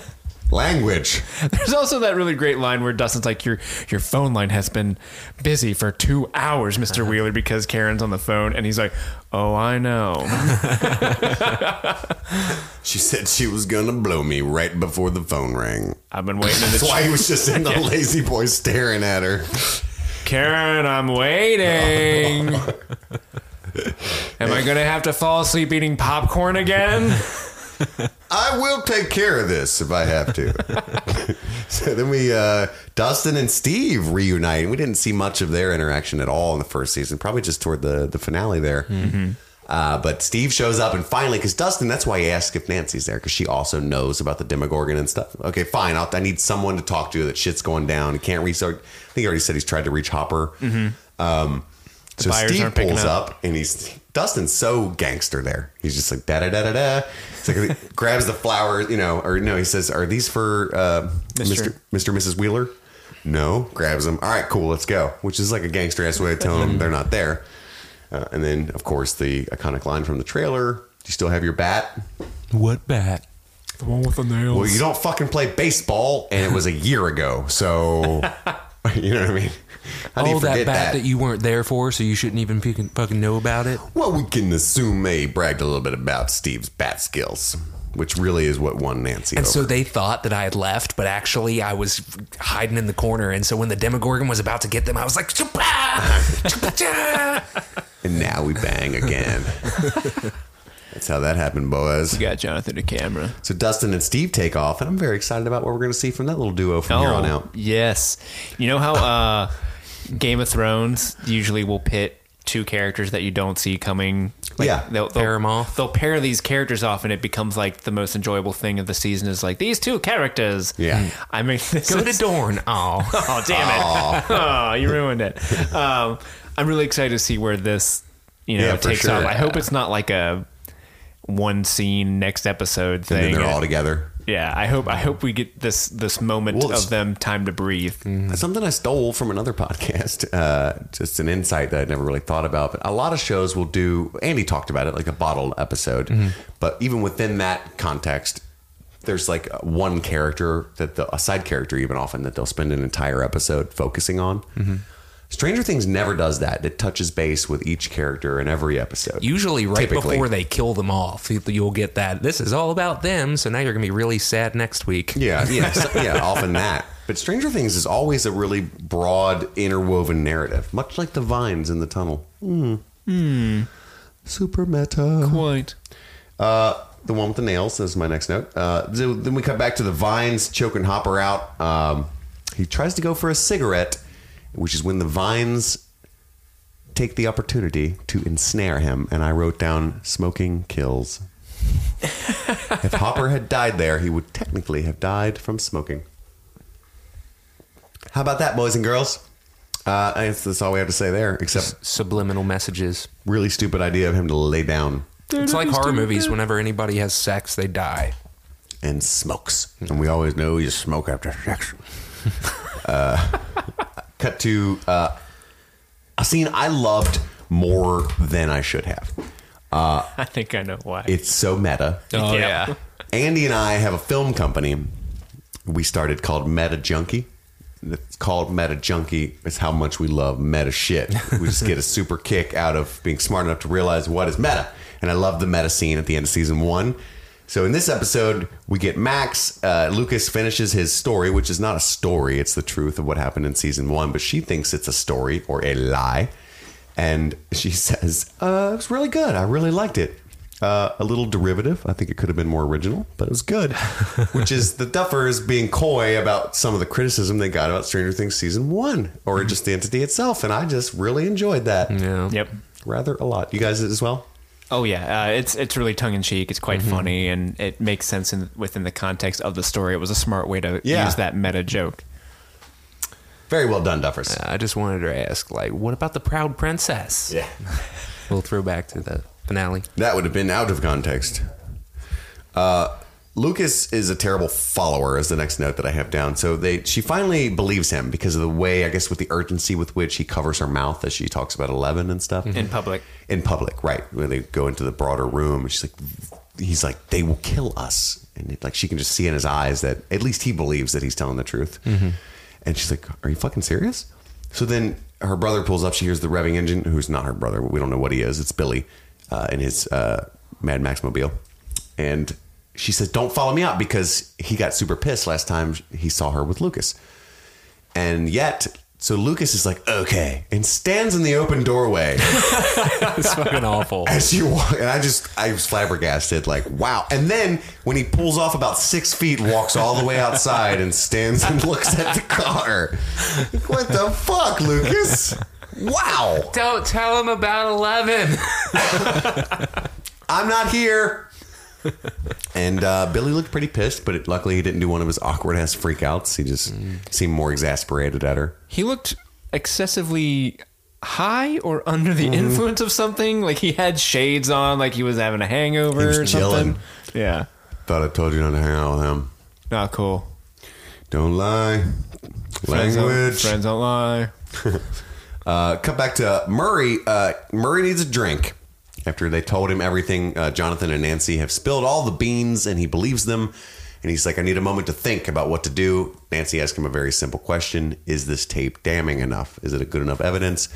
Language. There's also that really great line where Dustin's like, your phone line has been busy for 2 hours, Mr. Wheeler, because Karen's on the phone. And he's like, oh, I know. She said she was going to blow me right before the phone rang. I've been waiting. That's why he was just in the lazy boy staring at her. Karen, I'm waiting. Am I going to have to fall asleep eating popcorn again? I will take care of this if I have to. So then we, Dustin and Steve reunite. We didn't see much of their interaction at all in the first season, probably just toward the finale there. Mm-hmm. But Steve shows up and finally, because Dustin, that's why he asks if Nancy's there, because she also knows about the Demogorgon and stuff. Okay, fine. I need someone to talk to that shit's going down. He can't restart. I think he already said he's tried to reach Hopper. Mm-hmm. So Steve pulls up and Dustin's so gangster there. He's just like, da da da da da. It's like he grabs the flowers, you know, or no, he says, are these for Mr. and Mrs. Wheeler? No, grabs them. All right, cool, let's go. Which is like a gangster ass way of telling them they're not there. And then, of course, the iconic line from the trailer, do you still have your bat? What bat? The one with the nails. Well, you don't fucking play baseball, and it was a year ago, so, you know what I mean? How do you forget that you weren't there for, so you shouldn't even fucking know about it? Well, we can assume they bragged a little bit about Steve's bat skills, which really is what won Nancy over. So they thought that I had left, but actually I was hiding in the corner. And so when the Demogorgon was about to get them, I was like, and now we bang again. That's how that happened, boys. You got Jonathan to camera. So Dustin and Steve take off, and I'm very excited about what we're going to see from that little duo from here on out. Yes. You know how Game of Thrones usually will pit two characters that you don't see coming? Like, yeah. They'll pair them off. They'll pair these characters off, and it becomes like the most enjoyable thing of the season is like, these two characters. Yeah. I mean, Go to Dorne. Oh, damn it. Oh, you ruined it. I'm really excited to see where this takes off. I hope it's not like a one scene next episode thing, and then they're all together. Yeah, I hope we get this moment of them time to breathe. Something I stole from another podcast, just an insight that I never really thought about, but a lot of shows will do, Andy talked about it, like a bottled episode. Mm-hmm. But even within that context, there's like one character that a side character even often that they'll spend an entire episode focusing on. Mm-hmm. Stranger Things never does that. It touches base with each character in every episode. Usually typically, before they kill them off, you'll get that. This is all about them, so now you're going to be really sad next week. Yeah, often that. But Stranger Things is always a really broad, interwoven narrative, much like the vines in the tunnel. Super meta. Quite. The one with the nails is my next note. Then we cut back to the vines choking Hopper out. He tries to go for a cigarette, which is when the vines take the opportunity to ensnare him. And I wrote down, smoking kills. If Hopper had died there, he would technically have died from smoking. How about that, boys and girls? I guess that's all we have to say there, except subliminal messages. Really stupid idea of him to lay down. It's like horror movies. Whenever anybody has sex, they die. And smokes. And we always know you smoke after sex. Cut to a scene I loved more than I should have. I think I know why. It's so meta. Oh, yeah. Andy and I have a film company we started called Meta Junkie. It's called Meta Junkie. It's how much we love meta shit. We just get a super kick out of being smart enough to realize what is meta. And I love the meta scene at the end of season one. So in this episode, we get Max. Lucas finishes his story, which is not a story. It's the truth of what happened in season one. But she thinks it's a story or a lie. And she says, it was really good. I really liked it. A little derivative. I think it could have been more original, but it was good. Which is the Duffers being coy about some of the criticism they got about Stranger Things season one, or just the entity itself. And I just really enjoyed that. Yeah. Yep. Rather a lot. You guys as well? Oh, yeah. It's really tongue-in-cheek. It's quite funny, and it makes sense within the context of the story. It was a smart way to use that meta joke. Very well done, Duffers. I just wanted to ask, like, what about the Proud Princess? Yeah. We'll throw back to the finale. That would have been out of context. Lucas is a terrible follower is the next note that I have down. So she finally believes him because of the way, I guess, with the urgency with which he covers her mouth as she talks about 11 and stuff. In public. In public, right. When they go into the broader room, and he's like, they will kill us. And she can just see in his eyes that at least he believes that he's telling the truth. Mm-hmm. And she's like, are you fucking serious? So then her brother pulls up. She hears the revving engine, who's not her brother. We don't know what he is. It's Billy in his Mad Max mobile. And she says, don't follow me out, because he got super pissed last time he saw her with Lucas. And yet, so Lucas is like, okay, and stands in the open doorway. It's fucking awful. As you walk, and I was flabbergasted, like, wow. And then when he pulls off about 6 feet, walks all the way outside and stands and looks at the car. What the fuck, Lucas? Wow. Don't tell him about 11. I'm not here. And Billy looked pretty pissed, but luckily he didn't do one of his awkward ass freakouts. He just seemed more exasperated at her. He looked excessively high or under the influence of something. Like he had shades on, like he was having a hangover or something. Yeah. Thought I told you not to hang out with him. Not cool. Don't lie. Language. Friends don't lie. Cut back to Murray. Murray needs a drink. After they told him everything, Jonathan and Nancy have spilled all the beans, and he believes them. And he's like, I need a moment to think about what to do. Nancy asked him a very simple question. Is this tape damning enough? Is it a good enough evidence?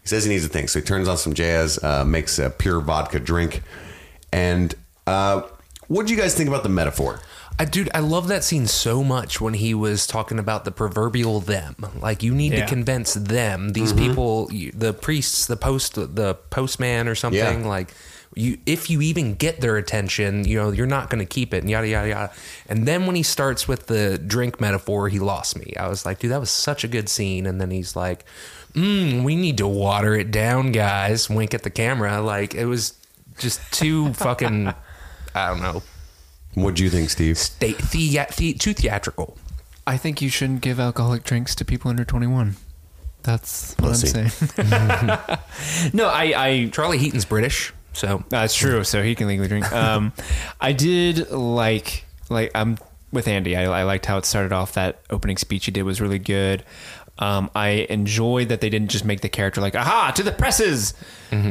He says he needs to think. So he turns on some jazz, makes a pure vodka drink. And what do you guys think about the metaphor? I love that scene so much when he was talking about the proverbial them. Like, you need to convince them, these people, the priests, the postman or something. Yeah. Like, if you even get their attention, you're not going to keep it, and yada, yada, yada. And then when he starts with the drink metaphor, he lost me. I was like, dude, that was such a good scene. And then he's like, we need to water it down, guys. Wink at the camera. Like, it was just too fucking, I don't know. What do you think, Steve? Too theatrical. I think you shouldn't give alcoholic drinks to people under 21. That's what I'm saying. No, Charlie Heaton's British, so that's true. So he can legally drink. I did like I'm with Andy. I liked how it started off. That opening speech he did was really good. I enjoyed that they didn't just make the character like, aha, to the presses.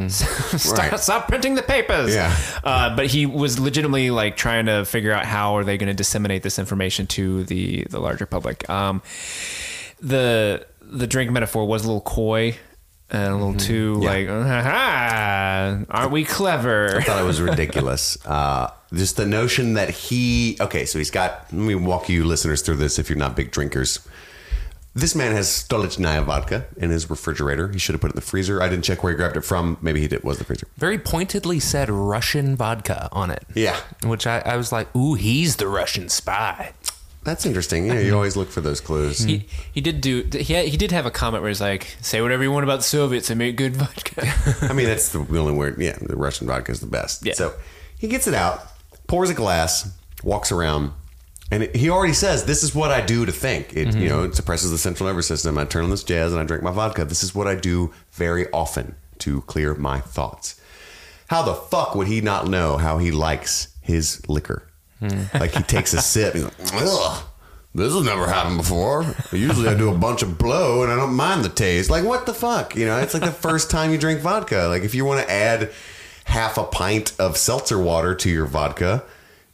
Stop printing the papers. Yeah. But he was legitimately like trying to figure out how are they going to disseminate this information to the larger public. The drink metaphor was a little coy and a little too like, aha, aren't we clever? I thought it was ridiculous. Just the notion that so he's got, let me walk you listeners through this if you're not big drinkers. This man has Stolichnaya vodka in his refrigerator. He should have put it in the freezer. I didn't check where he grabbed it from. Maybe was the freezer. Very pointedly said Russian vodka on it. Yeah. Which I was like, ooh, he's the Russian spy. That's interesting. Yeah, you always look for those clues. He did have a comment where he's like, say whatever you want about the Soviets and make good vodka. I mean, that's the only word. Yeah, the Russian vodka is the best. Yeah. So he gets it out, pours a glass, walks around. And he already says, this is what I do to think. It it suppresses the central nervous system. I turn on this jazz and I drink my vodka. This is what I do very often to clear my thoughts. How the fuck would he not know how he likes his liquor? Like, he takes a sip. He's like, ugh, this has never happened before. Usually I do a bunch of blow and I don't mind the taste. Like, what the fuck? You know, it's like the first time you drink vodka. Like, if you want to add half a pint of seltzer water to your vodka,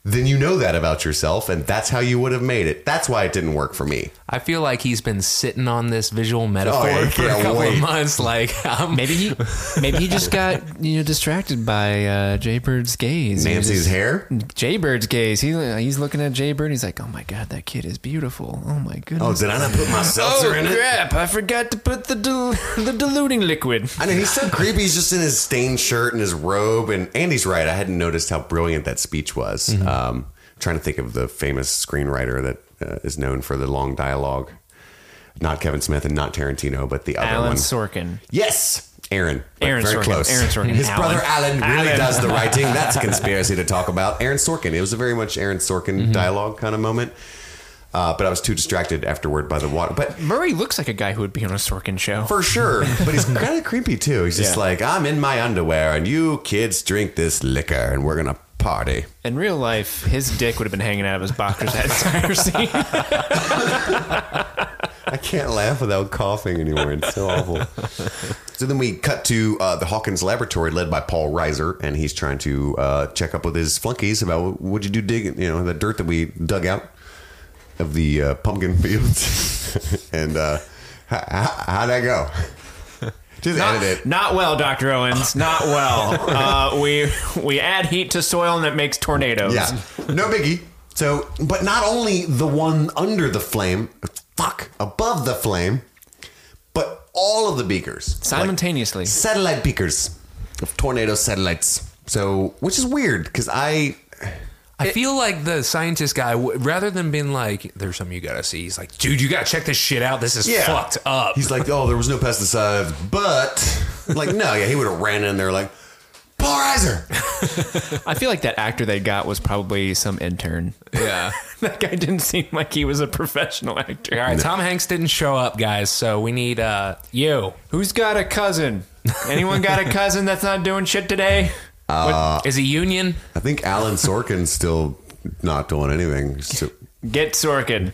then you know that about yourself, and that's how you would have made it. That's why it didn't work for me. I feel like he's been sitting on this visual metaphor for a couple of months. Like, maybe he just got distracted by Jaybird's gaze. Nancy's hair? Jaybird's gaze. He's looking at Jaybird. He's like, oh my God, that kid is beautiful. Oh my goodness. Oh, did I not put my seltzer in it? Oh crap, I forgot to put the diluting liquid. I know, he's so creepy. He's just in his stained shirt and his robe. And Andy's right. I hadn't noticed how brilliant that speech was. Mm-hmm. Trying to think of the famous screenwriter that is known for the long dialogue. Not Kevin Smith and not Tarantino, but the other one. Alan Sorkin. Yes. Aaron very Sorkin. Close. Aaron Sorkin. His brother Alan really does the writing. That's a conspiracy to talk about. Aaron Sorkin. It was a very much Aaron Sorkin dialogue kind of moment. But I was too distracted afterward by the water. But Murray looks like a guy who would be on a Sorkin show. For sure. But he's kind of creepy, too. He's just like, I'm in my underwear, and you kids drink this liquor, and we're going to party. In real life, his dick would have been hanging out of his boxers that entire scene. I can't laugh without coughing anymore. It's so awful. So then we cut to the Hawkins laboratory led by Paul Reiser, and he's trying to check up with his flunkies about what'd you do digging, the dirt that we dug out of the pumpkin fields. And how'd that go? Just edit it. Not well, Dr. Owens. Not well. We add heat to soil and it makes tornadoes. Yeah. No biggie. So, but not only the one under the flame, above the flame, but all of the beakers. Simultaneously. Like satellite beakers of tornado satellites. So, which is weird because I feel like the scientist guy, rather than being like, there's something you got to see, he's like, dude, you got to check this shit out. This is fucked up. He's like, oh, there was no pesticides, but like, no, yeah, he would have ran in there like, Paul Reiser. I feel like that actor they got was probably some intern. Yeah. That guy didn't seem like he was a professional actor. All right, no. Tom Hanks didn't show up, guys, so we need you. Who's got a cousin? Anyone got a cousin that's not doing shit today? Is he union? I think Alan Sorkin's still not doing anything. So. Get Sorkin.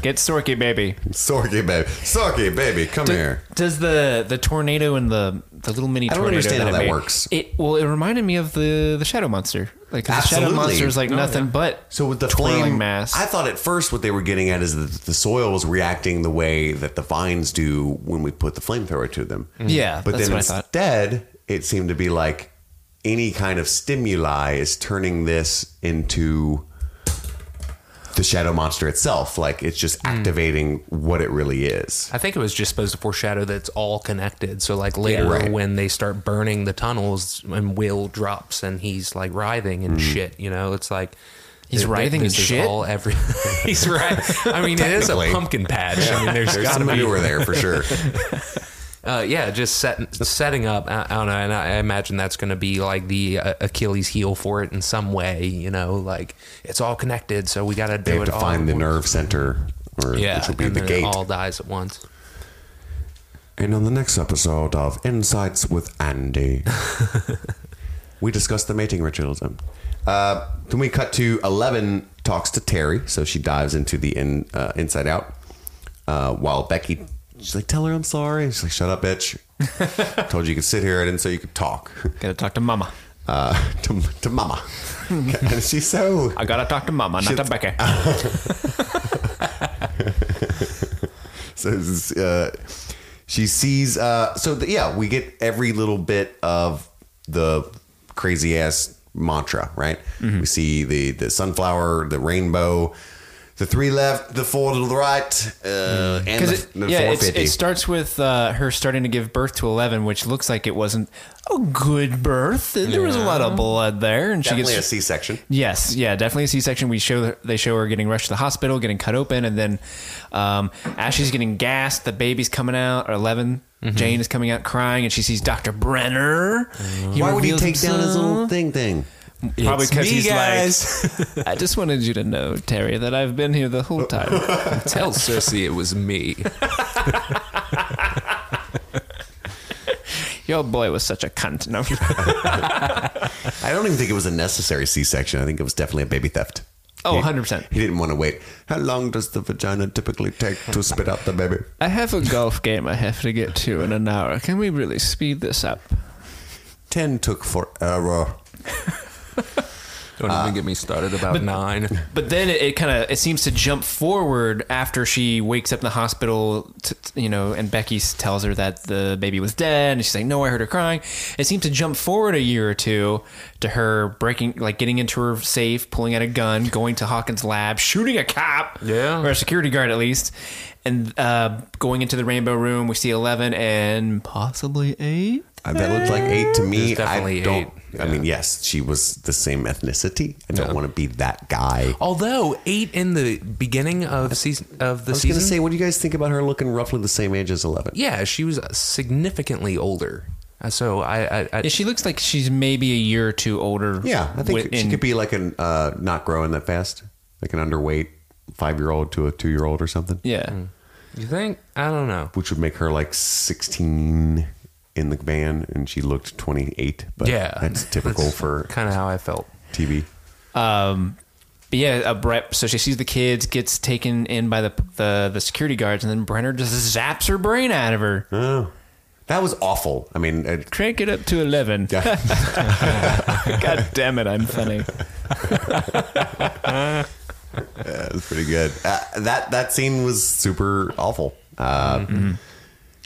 Get Sorky baby. Sorky baby. Sorky baby, come here. Does the tornado and the little mini tornado... I don't understand how that works. It reminded me of the Shadow Monster. Like, absolutely. The Shadow Monster's like nothing but so with the flame mass. I thought at first what they were getting at is that the soil was reacting the way that the vines do when we put the flamethrower to them. Mm. Yeah, but that's then what instead, I thought. It seemed to be like... any kind of stimuli is turning this into the Shadow Monster itself. Like, it's just activating what it really is. I think it was just supposed to foreshadow that it's all connected. So, like, later when they start burning the tunnels and Will drops and he's, like, writhing and shit, it's like... He's writhing and shit. He's right. I mean, it is a pumpkin patch. Yeah. I mean, there's got to be... manure there, for sure. Just setting up, I don't know, and I imagine that's going to be like the Achilles heel for it in some way, like it's all connected, so we got to do it all. They have to find the nerve center, which will be the gate. It all dies at once. And on the next episode of Insights with Andy, we discuss the mating rituals. Then we cut to Eleven talks to Terry, so she dives into the Inside Out, while Becky... She's like, tell her I'm sorry. She's like, shut up, bitch. Told you could sit here. I didn't say you could talk. Gotta talk to mama. To mama. And she's so... I gotta talk to mama, not to Becky. So she sees... we get every little bit of the crazy-ass mantra, right? Mm-hmm. We see the sunflower, the rainbow... The three left, the four to the right, and the 450. It starts with her starting to give birth to 11, which looks like it wasn't a good birth. There was a lot of blood there, and definitely she gets a C-section. Yes, yeah, definitely a C-section. They show her getting rushed to the hospital, getting cut open, and then as she's getting gassed, the baby's coming out. Or 11. Mm-hmm. Jane is coming out crying, and she sees Dr. Brenner. Mm-hmm. Why would he take down his little thing? Probably because he's like, I just wanted you to know, Terry, that I've been here the whole time. Tell Cersei it was me. Your boy was such a cunt. No. I don't even think it was a necessary C-section. I think it was definitely a baby theft. Oh, 100%. He didn't want to wait. How long does the vagina typically take to spit out the baby? I have a golf game I have to get to in an hour. Can we really speed this up? 10 took forever. Don't even get me started about 9. But then it seems to jump forward after she wakes up in the hospital, and Becky tells her that the baby was dead. And she's like, no, I heard her crying. It seems to jump forward a year or two to her getting into her safe, pulling out a gun, going to Hawkins' lab, shooting a cop, or a security guard at least. And going into the Rainbow Room, we see 11 and possibly 8. That looked like 8 to me. Definitely 8. Yes, she was the same ethnicity. I don't want to be that guy. Although 8 in the beginning of the season. I was going to say, what do you guys think about her looking roughly the same age as 11? Yeah, she was significantly older. So she looks like she's maybe a year or two older. Yeah, I think she could be like an not growing that fast, like an underweight 5-year-old to a 2-year-old or something. Yeah. Mm. You think? I don't know. Which would make her like 16 in the van, and she looked 28. But that's typical for kind of how I felt. TV. So she sees the kids, gets taken in by the security guards, and then Brenner just zaps her brain out of her. Oh, that was awful. Crank it up to 11. God damn it, I'm funny. Yeah, it was pretty good. That scene was super awful.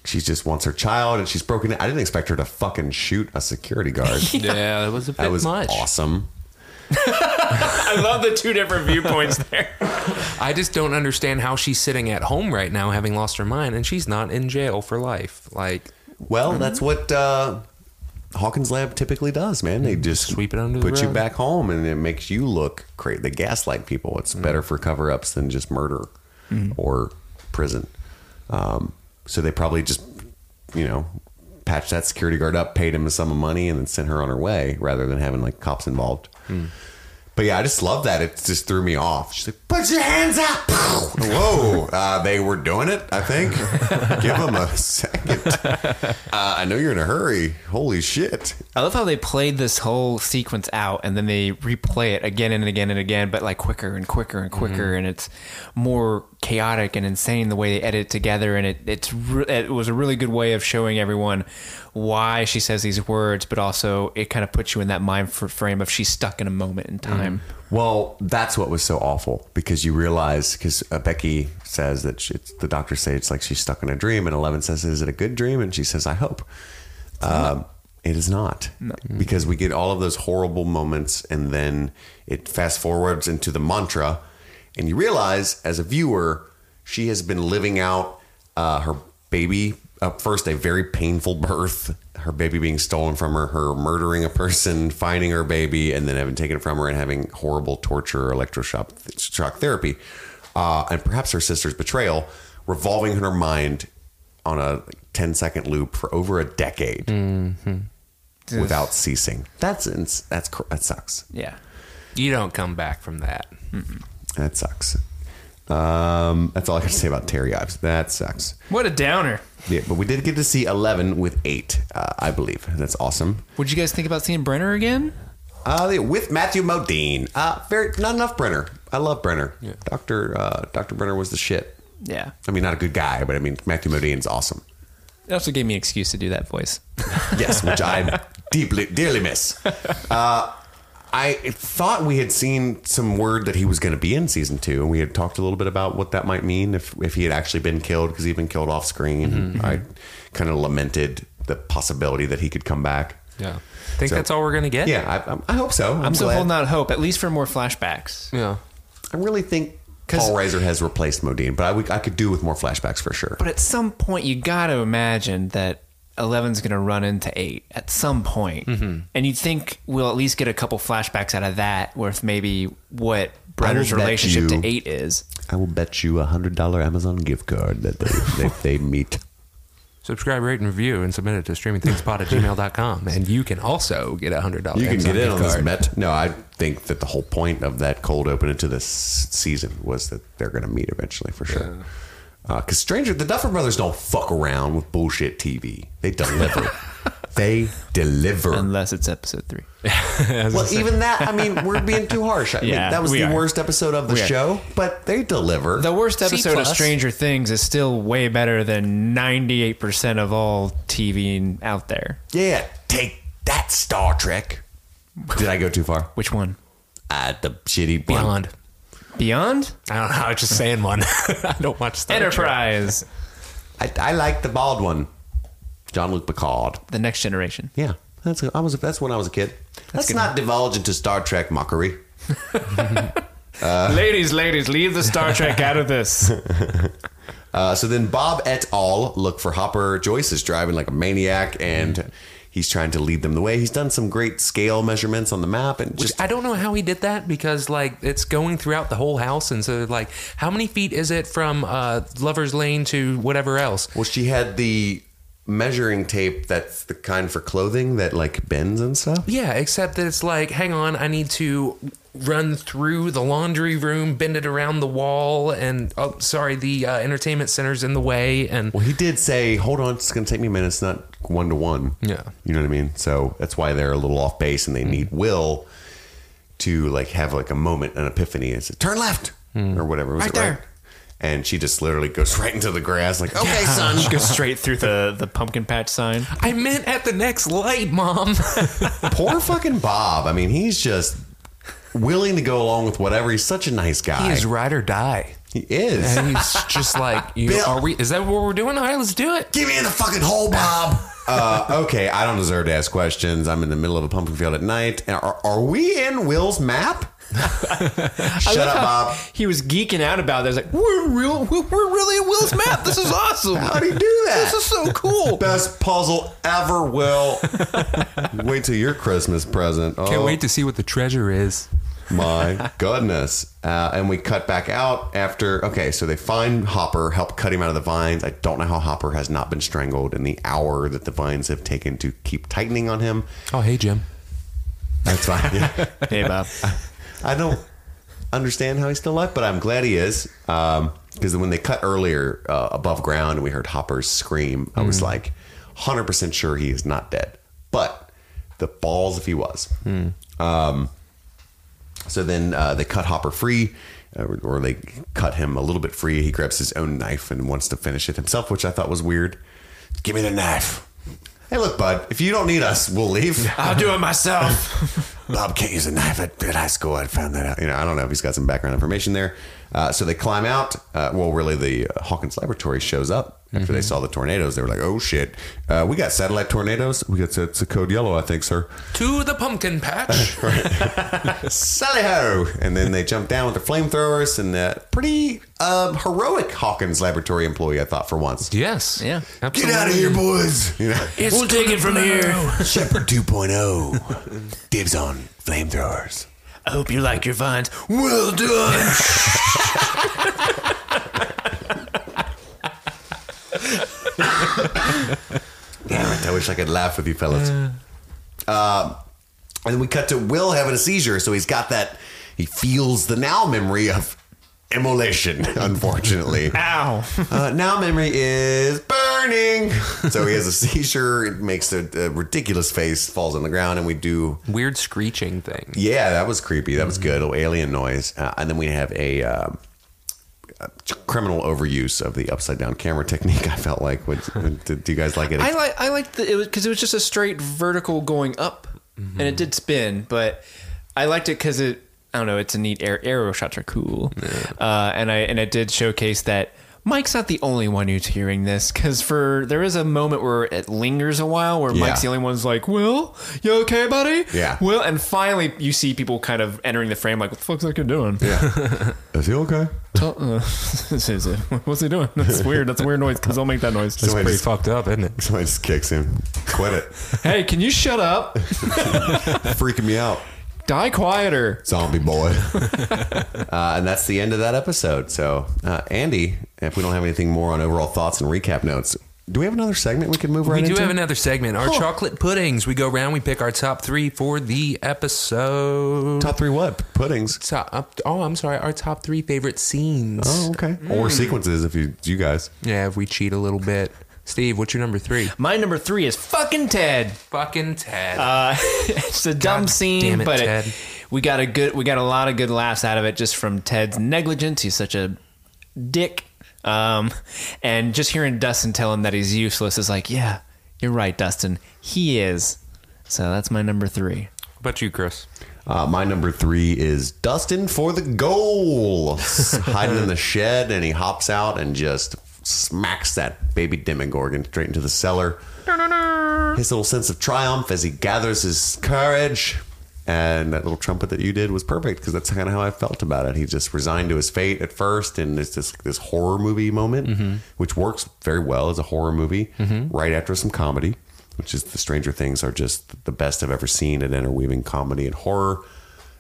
She just wants her child, and she's broken it. I didn't expect her to fucking shoot a security guard. Yeah, that was a bit much. That was awesome. I love the two different viewpoints there. I just don't understand how she's sitting at home right now, having lost her mind, and she's not in jail for life. That's what Hawkins Lab typically does, man. They just sweep it under the rug, put you back home, and it makes you look great. They gaslight people. It's better for cover-ups than just murder or prison. So they probably just, patched that security guard up, paid him a sum of money, and then sent her on her way rather than having cops involved. Mm. But yeah, I just love that. It just threw me off. She's like, put your hands up. Whoa. They were doing it, I think. Give them a second. I know you're in a hurry. Holy shit. I love how they played this whole sequence out and then they replay it again and again and again, but quicker and quicker and quicker. Mm-hmm. And it's more chaotic and insane the way they edit it together. And it was a really good way of showing everyone why she says these words, but also it kind of puts you in that mind frame of she's stuck in a moment in time. Well, that's what was so awful, because you realize, because Becky says that the doctors say it's like she's stuck in a dream, and 11 says, is it a good dream? And she says, I hope. It is not. No. Because we get all of those horrible moments, and then it fast forwards into the mantra, and you realize as a viewer, she has been living out her baby. First, a very painful birth, her baby being stolen from her, her murdering a person, finding her baby, and then having taken it from her and having horrible torture or electroshock therapy. And perhaps her sister's betrayal revolving in her mind on a 10-second loop for over a decade without ceasing. That sucks. Yeah. You don't come back from that. Mm-mm. That sucks. That's all I have to say about Terry Ives. That sucks. What a downer. Yeah, but we did get to see 11 with 8, I believe. That's awesome. Would you guys think about seeing Brenner again? With Matthew Modine. Not enough Brenner. I love Brenner. Yeah. Dr. Brenner was the shit. Yeah. Not a good guy, but Matthew Modine's awesome. It also gave me an excuse to do that voice. Yes, which I dearly miss. I thought we had seen some word that he was going to be in season 2, and we had talked a little bit about what that might mean if he had actually been killed, because he'd been killed off screen. Mm-hmm. I kind of lamented the possibility that he could come back. Yeah, I think that's all we're going to get. Yeah, I hope so. I'm still holding out hope, at least for more flashbacks. Yeah, I really think Paul Reiser has replaced Modine, but I could do with more flashbacks for sure. But at some point, you got to imagine that 11's going to run into 8 at some point. Mm-hmm. And you'd think we'll at least get a couple flashbacks out of that with maybe what Brenner's relationship to 8 is. I will bet you $100 Amazon gift card that they meet. Subscribe, rate, and review, and submit it to streamingthingspod@gmail.com. And you can also get $100. You can Amazon get in on this bet. No, I think that the whole point of that cold open into this season was that they're going to meet eventually for sure. Yeah. Because the Duffer Brothers don't fuck around with bullshit TV. They deliver. they deliver. Unless it's episode 3. Well, even that, I mean, we're being too harsh. I mean, that was the worst episode of the show, but they deliver. The worst episode of Stranger Things is still way better than 98% of all TV out there. Yeah, take that, Star Trek. Did I go too far? Which one? The shitty one. Beyond? I don't know. I was just saying one. I don't watch Star Enterprise. Trek. I like the bald one. John Luke Picard. The Next Generation. Yeah. That's when I was a kid. Let's not divulge into Star Trek mockery. Ladies, leave the Star Trek out of this. So then Bob et al. Look for Hopper. Joyce is driving like a maniac, and he's trying to lead them the way. He's done some great scale measurements on the map. Which I don't know how he did that, because like it's going throughout the whole house. And so like, how many feet is it from Lover's Lane to whatever else? Well, she had the measuring tape that's the kind for clothing that like bends and stuff. Yeah, except that it's like, hang on, I need to run through the laundry room, bend it around the wall, and the entertainment center's in the way. And well, he did say, hold on, it's going to take me a minute. It's not 1-to-1. Yeah. You know what I mean? So that's why they're a little off base, and they need Will to like have like a moment, an epiphany, and say, turn left or whatever. Was right it there. Right? And she just literally goes right into the grass, like, okay, son. She goes straight through the pumpkin patch sign. I meant at the next light, Mom. Poor fucking Bob. I mean, he's just willing to go along with whatever. He's such a nice guy. He is ride or die. He is. And he's just like, is that what we're doing? All right, let's do it. Get me in the fucking hole, Bob. Okay, I don't deserve to ask questions. I'm in the middle of a pumpkin field at night. And are we in Will's map? Shut up, Bob. He was geeking out about this. Like, we're really at Will's map. This is awesome. How'd he do that? This is so cool. Best puzzle ever, Will. Wait till your Christmas present. Can't wait to see what the treasure is. My goodness. And we cut back out after. Okay, so they find Hopper, help cut him out of the vines. I don't know how Hopper has not been strangled in the hour that the vines have taken to keep tightening on him. Oh, hey, Jim. That's fine. Yeah. Hey, Bob. I don't understand how he's still alive, but I'm glad he is. Because when they cut earlier above ground and we heard Hopper's scream, I was like 100% sure he is not dead. But the balls if he was. So then they cut Hopper free, or they cut him a little bit free. He grabs his own knife and wants to finish it himself, which I thought was weird. Give me the knife. Hey, look, bud, if you don't need us, we'll leave. I'll do it myself. Bob can't use a knife at high school. I found that out. You know, I don't know if he's got some background information there. So they climb out. The Hawkins Laboratory shows up after they saw the tornadoes. They were like, oh, shit. We got satellite tornadoes. It's a code yellow, I think, sir. To the pumpkin patch. Sally ho. And then they jump down with the flamethrowers, and pretty heroic Hawkins Laboratory employee, I thought, for once. Yes. Yeah. Absolutely. Get out of here, boys. You know? We'll take it from here. Shepard 2.0. Dibs on flamethrowers. I hope you like your vines. Well done. Damn it, I wish I could laugh with you fellas. And then we cut to Will having a seizure. So he's got that. He feels the now memory of immolation, unfortunately. Ow. Now memory is burning. So he has a seizure. It makes a ridiculous face, falls on the ground, and we do weird screeching thing. Yeah, that was creepy. That was good. A little alien noise. And then we have a criminal overuse of the upside down camera technique. I felt like, do you guys like it? I liked it because it was just a straight vertical going up, and it did spin, but I liked it because I don't know. It's a neat aero shots are cool. Yeah. And it did showcase that Mike's not the only one who's hearing this, because there is a moment where it lingers a while where Mike's the only one's like, Will, you okay, buddy? Yeah. Will, and finally you see people kind of entering the frame like, what the fuck's that kid doing? Yeah. Is he okay? What's he doing? That's weird. That's a weird noise, because they'll make that noise. It's pretty fucked up, isn't it? Somebody just kicks him. Quit it. Hey, can you shut up? Freaking me out. Die quieter, zombie boy. And that's the end of that episode. So, Andy, if we don't have anything more on overall thoughts and recap notes, do we have another segment we can move right into? We do have another segment. Our chocolate puddings. We go around. We pick our top 3 for the episode. Top 3 what? Puddings. I'm sorry. Our top 3 favorite scenes. Oh, okay. Or sequences if you guys. Yeah, if we cheat a little bit. Steve, what's your number three? My number three is fucking Ted. Fucking Ted. It's a dumb scene, damn it, but Ted. We got a lot of good laughs out of it just from Ted's negligence. He's such a dick. And just hearing Dustin tell him that he's useless is like, yeah, you're right, Dustin. He is. So that's my number three. What about you, Chris? My number three is Dustin for the goal. Hiding in the shed, and he hops out and just smacks that baby Demogorgon straight into the cellar. His little sense of triumph as he gathers his courage. And that little trumpet that you did was perfect, because that's kind of how I felt about it. He just resigned to his fate at first, and it's this horror movie moment, mm-hmm. which works very well as a horror movie, mm-hmm. right after some comedy, which is the Stranger Things are just the best I've ever seen at interweaving comedy and horror.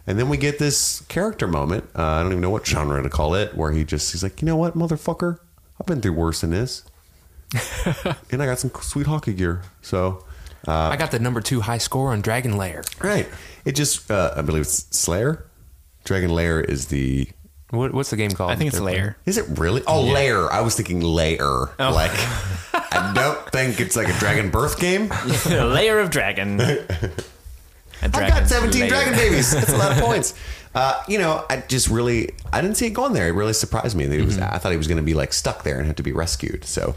And then we get this character moment. I don't even know what genre to call it, where he's like, you know what, motherfucker? I've been through worse than this. And I got some sweet hockey gear. So I got the number 2 high score on Dragon Lair. Right. It just, I believe it's Slayer. Dragon Lair is the... What's the game called? I think it's Lair. Is it really? Oh, yeah. Lair. I was thinking Lair. Oh. Like, I don't think it's like a Dragon Birth game. Lair of Dragon. I've got 17 layer. Dragon babies. That's a lot of points. I didn't see it going there. It really surprised me. I thought he was going to be like stuck there and have to be rescued. So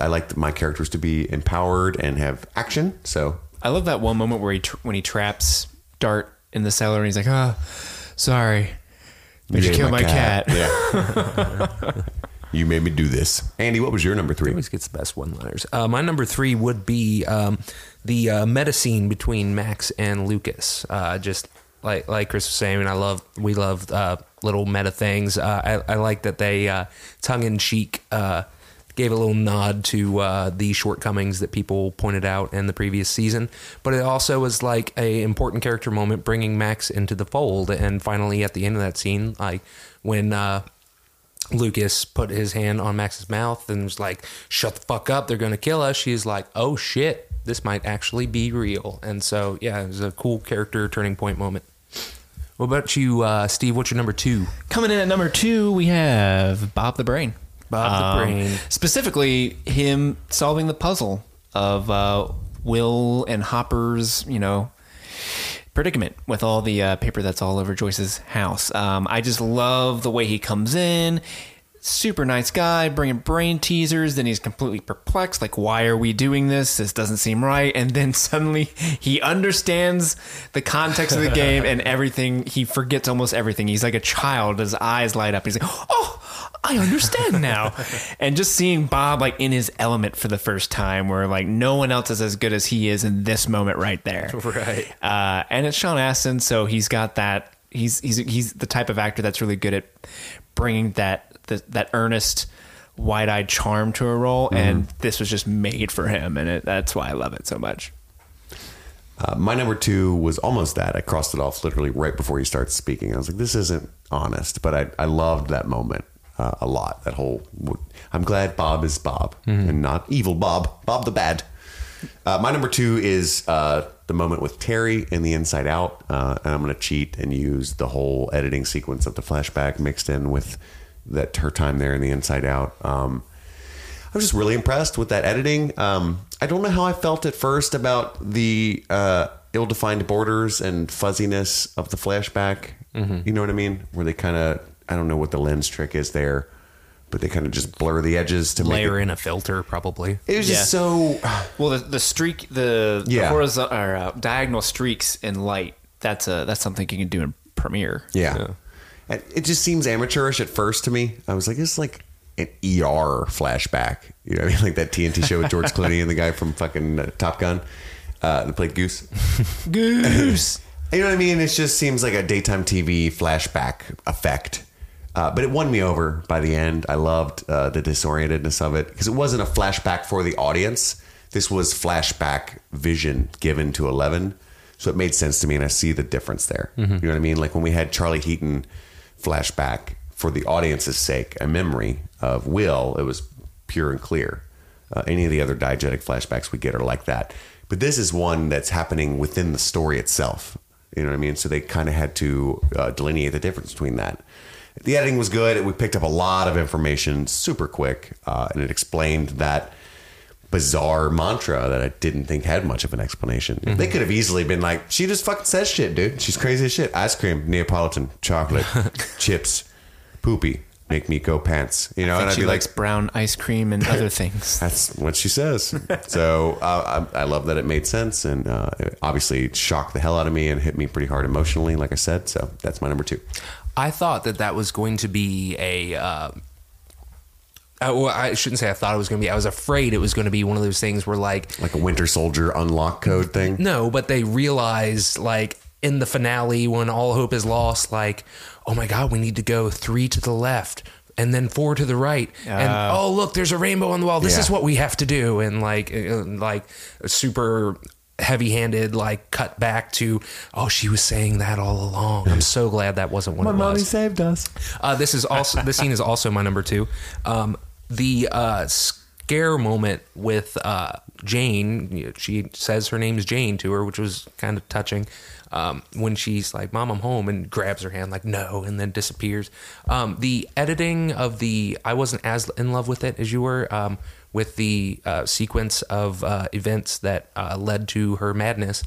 I liked my characters to be empowered and have action. So I love that one moment where when he traps Dart in the cellar and he's like, oh, sorry. But you killed my cat. Yeah. You made me do this. Andy, what was your number three? He always gets the best one-liners. My number three would be the meta scene between Max and Lucas. Just like Chris was saying, and we love little meta things. I like that they tongue-in-cheek gave a little nod to the shortcomings that people pointed out in the previous season. But it also was like a important character moment, bringing Max into the fold. And finally, at the end of that scene, like when... Lucas put his hand on Max's mouth and was like, shut the fuck up, they're gonna kill us. She's like, oh shit, this might actually be real. And so, yeah, it was a cool character turning point moment. What about you, Steve? What's your number two? Coming in at number two, we have Bob the Brain. Bob the Brain. Specifically, him solving the puzzle of Will and Hopper's, predicament with all the paper that's all over Joyce's house. I just love the way he comes in. Super nice guy, bringing brain teasers. Then he's completely perplexed. Like, why are we doing this? This doesn't seem right. And then suddenly he understands the context of the game and everything. He forgets almost everything. He's like a child. His eyes light up. He's like, oh, I understand now. And just seeing Bob like in his element for the first time, where like no one else is as good as he is in this moment right there. Right. And it's Sean Astin. So he's got that. He's the type of actor that's really good at bringing that earnest, wide-eyed charm to a role, and this was just made for him, and that's why I love it so much. My number two was almost that. I crossed it off literally right before he starts speaking. I was like, this isn't honest, but I loved that moment a lot. That whole, I'm glad Bob is Bob, and not evil Bob the bad. My number two is the moment with Terry in the Inside Out, and I'm going to cheat and use the whole editing sequence of the flashback mixed in with that her time there in the Inside Out. I was just really impressed with that editing. I don't know how I felt at first about the ill-defined borders and fuzziness of the flashback. Mm-hmm. You know what I mean? Where they kind of, I don't know what the lens trick is there, but they kind of just blur the edges to layer in a filter, probably. It was just so... Well, the streak, the horizontal or diagonal streaks in light, that's something you can do in Premiere. Yeah. So. It just seems amateurish at first to me. I was like, it's like an ER flashback. You know what I mean? Like that TNT show with George Clooney and the guy from fucking Top Gun that played Goose. Goose! You know what I mean? It just seems like a daytime TV flashback effect. But it won me over by the end. I loved the disorientedness of it, because it wasn't a flashback for the audience. This was flashback vision given to Eleven. So it made sense to me, and I see the difference there. Mm-hmm. You know what I mean? Like when we had Charlie Heaton... flashback for the audience's sake, a memory of Will, it was pure and clear. Any of the other diegetic flashbacks we get are like that, but this is one that's happening within the story itself. You know what I mean? So they kind of had to delineate the difference between that. The editing was good. We picked up a lot of information super quick, and it explained that bizarre mantra that I didn't think had much of an explanation. Mm-hmm. They could have easily been like, she just fucking says shit, dude. She's crazy as shit. Ice cream, Neapolitan, chocolate, chips, poopy, make me go pants. You know, and I'd be like, brown ice cream and other things. That's what she says. So I love that it made sense, and it obviously shocked the hell out of me and hit me pretty hard emotionally, like I said. So that's my number 2. I thought that was going to be a... well, I shouldn't say I thought it was going to be. I was afraid it was going to be one of those things where like a Winter Soldier unlock code thing. No, but they realize, like, in the finale when all hope is lost, like, oh my God, we need to go 3 to the left and then 4 to the right. And oh, look, there's a rainbow on the wall. This is what we have to do. And like a super heavy-handed, like, cut back to, oh, she was saying that all along. I'm so glad that wasn't what it was. My mommy saved us. This scene is also my number 2. The scare moment with Jane, she says her name's Jane to her, which was kind of touching, when she's like, Mom, I'm home, and grabs her hand like, no, and then disappears. The editing of the, I wasn't as in love with it as you were, with the sequence of events that led to her madness.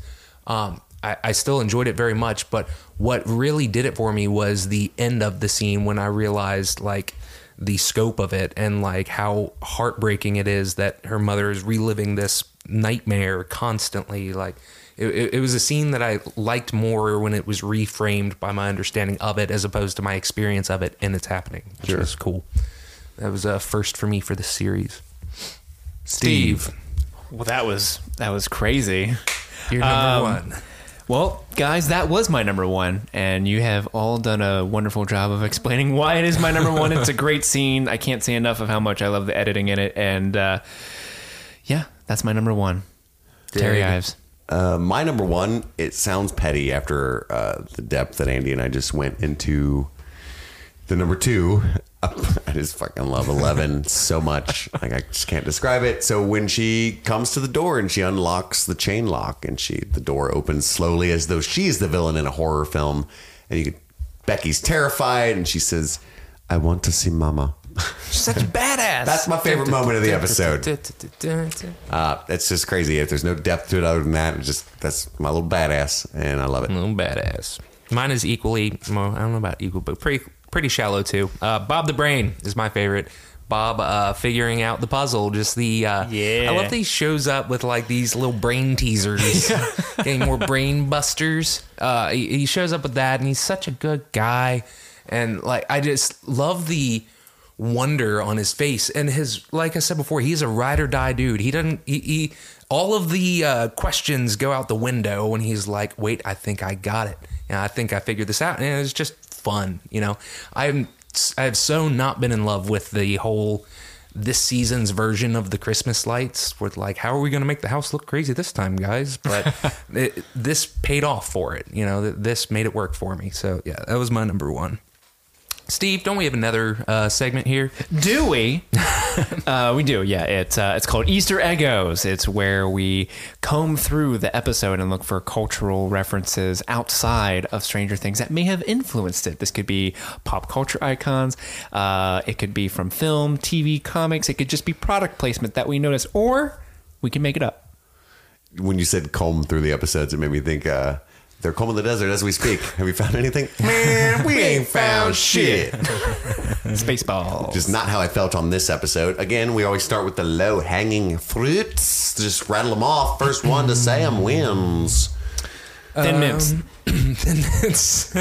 I still enjoyed it very much, but what really did it for me was the end of the scene when I realized, like, the scope of it and, like, how heartbreaking it is that her mother is reliving this nightmare constantly. Like, it was a scene that I liked more when it was reframed by my understanding of it as opposed to my experience of it and its happening, which sure. was cool. That was a first for me for this series. Steve. Well, that was crazy. Your number 1. Well, guys, that was my number 1, and you have all done a wonderful job of explaining why it is my number 1. It's a great scene. I can't say enough of how much I love the editing in it, and that's my number 1. Terry Ives. My number 1, it sounds petty after the depth that Andy and I just went into the number 2. I just fucking love 11 so much. Like, I just can't describe it. So when she comes to the door and she unlocks the chain lock and the door opens slowly as though she's the villain in a horror film, and Becky's terrified and she says, I want to see Mama. She's such a badass. That's my favorite moment of the episode. It's just crazy. If there's no depth to it other than that, that's my little badass, and I love it. Little badass. Mine is equally, well, I don't know about equal, but pretty shallow too. Bob the Brain is my favorite. Bob figuring out the puzzle. Just the I love that he shows up with, like, these little brain teasers, getting more brain busters. He shows up with that, and he's such a good guy. And, like, I just love the wonder on his face and his, like I said before, he's a ride or die dude. He doesn't. He all of the questions go out the window when he's like, wait, I think I got it. And I think I figured this out. And it's just fun, you know. I've so not been in love with the whole this season's version of the Christmas lights, with, like, how are we going to make the house look crazy this time, guys? But this paid off for it, you know. This made it work for me. So yeah, that was my number 1. Steve, don't we have another segment here? Do we? We do, yeah. It's called Easter Eggos. It's where we comb through the episode and look for cultural references outside of Stranger Things that may have influenced it. This could be pop culture icons. It could be from film, TV, comics. It could just be product placement that we notice, or we can make it up. When you said comb through the episodes, it made me think... they're combing the desert as we speak. Have we found anything? Man, we ain't found shit. Spaceballs. Just not how I felt on this episode. Again, we always start with the low-hanging fruits. Just rattle them off. First one to say them wins. Thin Mints. Thin Mints.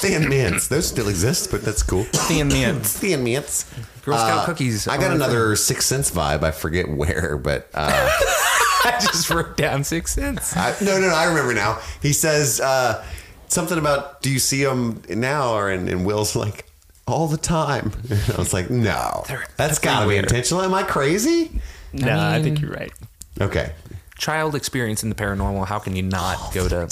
Thin Mints. Those still exist, but that's cool. Thin Mints. Thin Mints. Girl Scout cookies. I got another Sixth Sense vibe. I forget where, but... I just wrote down Sixth Sense. No, I remember now. He says something about, do you see them now? And Will's like, all the time. And I was like, no. That's got to be intentional. Am I crazy? No, I think you're right. Okay. Child experience in the paranormal. How can you not go to...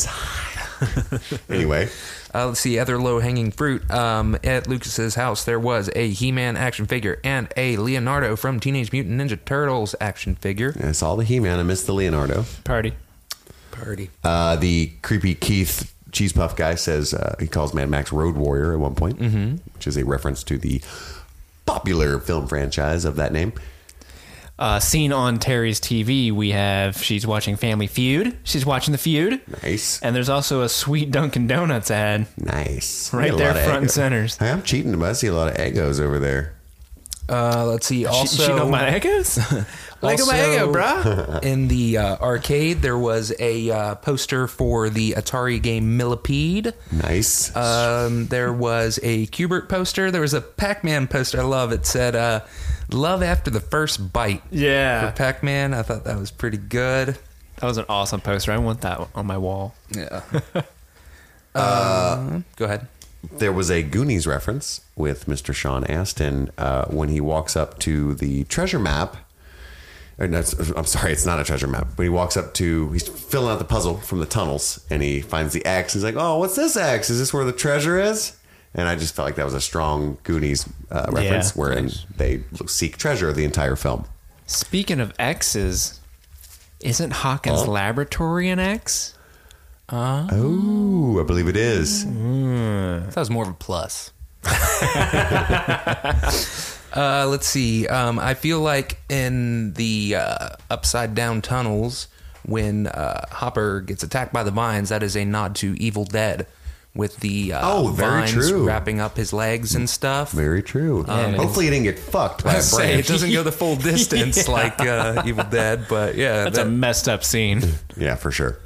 Anyway. Let's see. Other low-hanging fruit. At Lucas's house, there was a He-Man action figure and a Leonardo from Teenage Mutant Ninja Turtles action figure. I saw the He-Man. I missed the Leonardo. Party. The creepy Keith Cheese Puff guy says he calls Mad Max Road Warrior at one point, which is a reference to the popular film franchise of that name. seen on Terry's TV, we have, she's watching Family Feud. She's watching The Feud. Nice. And there's also a sweet Dunkin' Donuts ad. Nice. Right there, front and centers. Hey, I'm cheating, but I see a lot of Eggos over there. Let's see. Also, she know my Eggos? Lego my Eggo, brah. In the arcade, there was a poster for the Atari game Millipede. Nice. There was a Qbert poster. There was a Pac-Man poster. I love it. Said, love after the first bite. Yeah. For Pac-Man. I thought that was pretty good. That was an awesome poster. I want that on my wall. Yeah. Go ahead. There was a Goonies reference with Mr. Sean Astin when he walks up to the treasure map. No, I'm sorry, it's not a treasure map. But he walks up to, he's filling out the puzzle from the tunnels, and he finds the axe. He's like, oh, what's this axe? Is this where the treasure is? And I just felt like that was a strong Goonies reference, wherein they seek treasure the entire film. Speaking of X's, isn't Hawkins' laboratory an X? Oh, I believe it is. That was more of a plus. Let's see. I feel like in the Upside Down tunnels, when Hopper gets attacked by the vines, that is a nod to Evil Dead, with the vines wrapping up his legs and stuff. Very true. Hopefully he didn't get fucked by a branch. It doesn't go the full distance like Evil Dead, but yeah. That's a messed up scene. Yeah, for sure.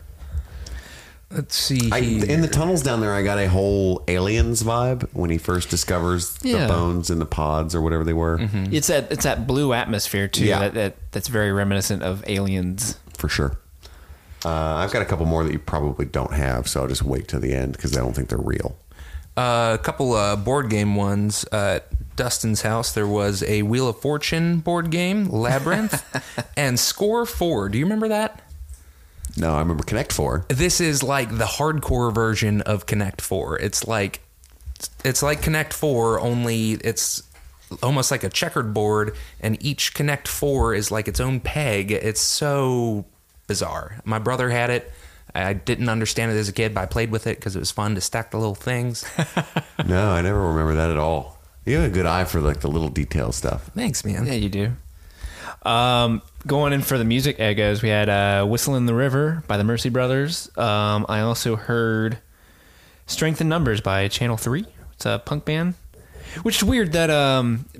Let's see. In the tunnels down there, I got a whole Aliens vibe when he first discovers the bones in the pods or whatever they were. Mm-hmm. It's that blue atmosphere, too, that's very reminiscent of Aliens. For sure. I've got a couple more that you probably don't have, so I'll just wait till the end because I don't think they're real. A couple board game ones. At Dustin's house, there was a Wheel of Fortune board game, Labyrinth, and Score 4. Do you remember that? No, I remember Connect 4. This is like the hardcore version of Connect 4. It's like Connect 4, only it's almost like a checkered board, and each Connect 4 is like its own peg. It's so bizarre. My brother had it. I didn't understand it as a kid, but I played with it because it was fun to stack the little things. No, I never remember that at all. You have a good eye for like the little detail stuff. Thanks, man. Yeah, you do. Going in for the music Eggos, we had Whistle in the River by the Mercy Brothers. I also heard Strength in Numbers by Channel 3. It's a punk band, which is weird that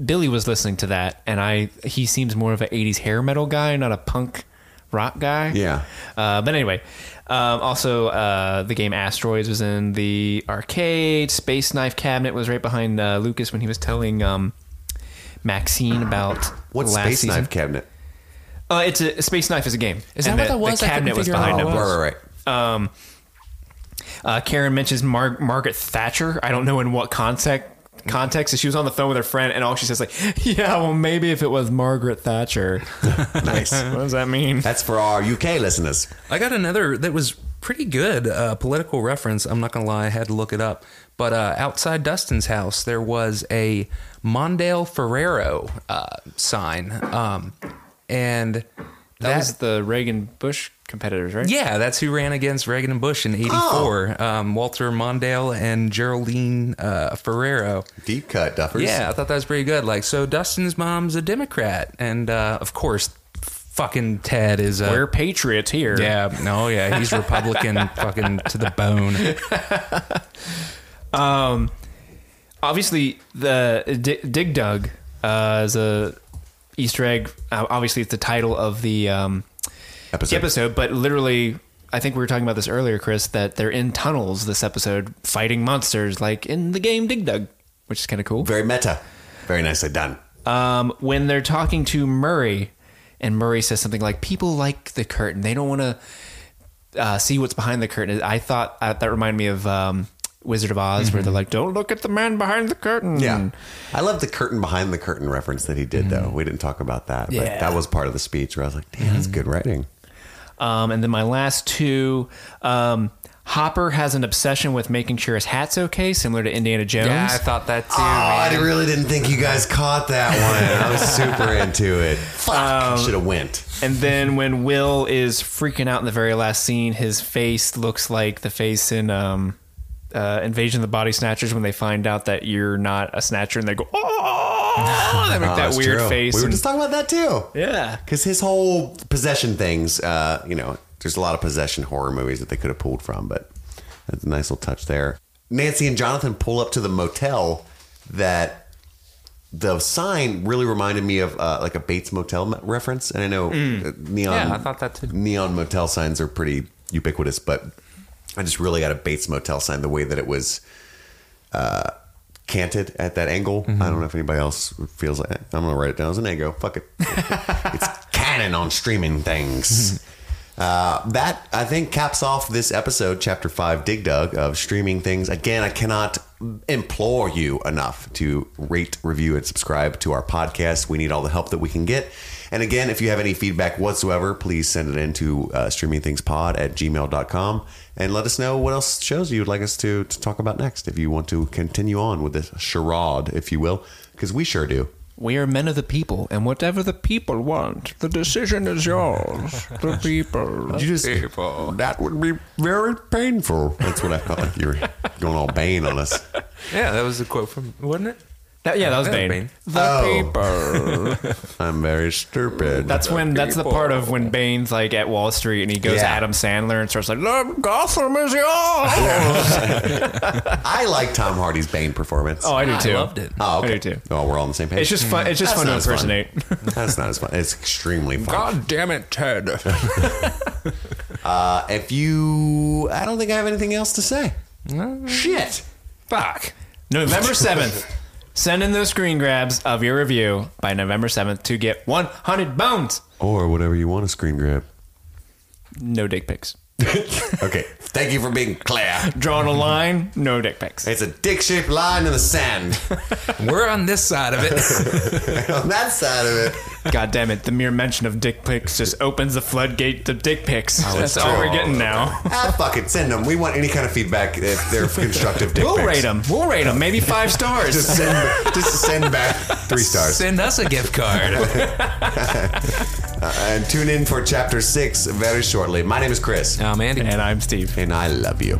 Billy was listening to that, and he seems more of an 80s hair metal guy, not a punk rock guy. Yeah. But anyway, also the game Asteroids was in the arcade. Space Knife Cabinet was right behind Lucas when he was telling Maxine about what's last Space season. Knife Cabinet? It's a Space Knife is a game. Is that what that was? The cabinet was behind him. Right. Karen mentions Margaret Thatcher. I don't know in what context. She was on the phone with her friend, and all she says like, "Yeah, well, maybe if it was Margaret Thatcher." Nice. What does that mean? That's for our UK listeners. I got another that was pretty good political reference. I'm not gonna lie, I had to look it up. But outside Dustin's house, there was a Mondale Ferrero sign. And that was the Reagan Bush competitors, right? Yeah, that's who ran against Reagan and Bush in 84. Walter Mondale and Geraldine Ferrero. Deep cut duffers. Yeah, I thought that was pretty good. Like, so Dustin's mom's a Democrat. And of course, fucking Ted is a... We're patriots here. Yeah, no, yeah, he's Republican fucking to the bone. Obviously, the Dig Dug is a Easter egg. Obviously, it's the title of the episode, but literally, I think we were talking about this earlier, Chris, that they're in tunnels this episode fighting monsters like in the game Dig Dug, which is kind of cool. Very meta. Very nicely done. When they're talking to Murray, and Murray says something like, people like the curtain. They don't want to see what's behind the curtain. I thought that reminded me of... Wizard of Oz, where they're like, don't look at the man behind the curtain. Yeah. I love the curtain behind the curtain reference that he did, though. We didn't talk about that, but that was part of the speech where I was like, damn, that's good writing. And then my last two, Hopper has an obsession with making sure his hat's okay, similar to Indiana Jones. Yeah, I thought that too. Oh, man. I really didn't think you guys caught that one. I was super into it. Fuck, should have went. And then when Will is freaking out in the very last scene, his face looks like the face in... Invasion of the Body Snatchers, when they find out that you're not a snatcher and they go, oh, oh, they make that weird face. We were just talking about that too. Yeah. Because his whole possession things, you know, there's a lot of possession horror movies that they could have pulled from, but that's a nice little touch there. Nancy and Jonathan pull up to the motel that the sign really reminded me of like a Bates Motel reference. And I know neon, yeah, I thought that too. Neon motel signs are pretty ubiquitous, but I just really got a Bates Motel sign the way that it was canted at that angle. Mm-hmm. I don't know if anybody else feels like that. I'm going to write it down as an ego. Fuck it. It's canon on streaming things. That, I think, caps off this episode, Chapter 5, Dig Dug, of streaming things. Again, I cannot implore you enough to rate, review, and subscribe to our podcast. We need all the help that we can get. And again, if you have any feedback whatsoever, please send it in to streamingthingspod@gmail.com and let us know what else shows you would like us to talk about next if you want to continue on with this charade, if you will, because we sure do. We are men of the people, and whatever the people want, the decision is yours. The people. People. That would be very painful. That's what I felt like you were going all Bane on us. Yeah, that was a quote from, wasn't it? That was Bane. The people. I'm very stupid. That's the part of when Bane's like at Wall Street and he goes Adam Sandler and starts like, look, Gotham is yours. I like Tom Hardy's Bane performance. Oh, I do too. I loved it. Oh, okay. I do too. Oh, we're all on the same page. It's just fun. It's just fun to impersonate. That's not as fun. It's extremely fun. God damn it, Ted. I don't think I have anything else to say. No. Shit. Fuck. November 7th. Send in those screen grabs of your review by November 7th to get 100 bones. Or whatever you want a screen grab. No dick pics. Okay. Thank you for being clear. Drawing a line, no dick pics. It's a dick-shaped line in the sand. We're on this side of it. On that side of it. God damn it. The mere mention of dick pics just opens the floodgate to dick pics. Oh, that's all we're getting now. Fuck it. Send them. We want any kind of feedback if they're constructive dick pics. We'll rate them. We'll rate them. Maybe 5 stars. just send back 3 stars. Send us a gift card. And tune in for Chapter 6 very shortly. My name is Chris. I'm Andy. And I'm Steve. And I love you.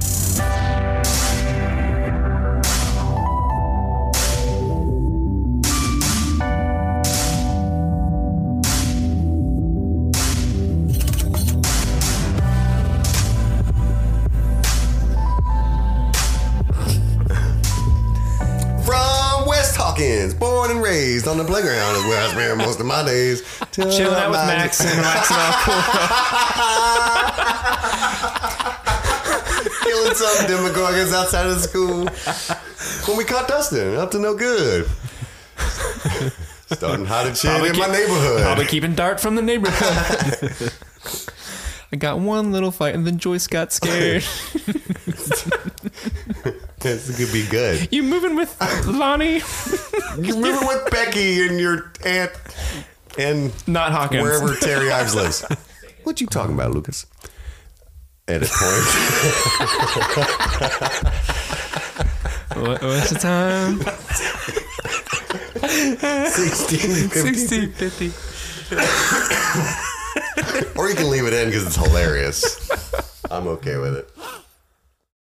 Born and raised on the playground is where I spend most of my days. Chilling out with Max and Max and killing some Demogorgons outside of the school. When we caught Dustin, up to no good. Starting hot and shit in my neighborhood. Probably keeping Dart from the neighborhood. I got one little fight and then Joyce got scared. This could be good. You moving with Lonnie? You're moving with Becky and your aunt and not Hawkins. Wherever Terry Ives lives. What you talking about, Lucas? Edit point. What's the time? 16:50. Or you can leave it in because it's hilarious. I'm okay with it.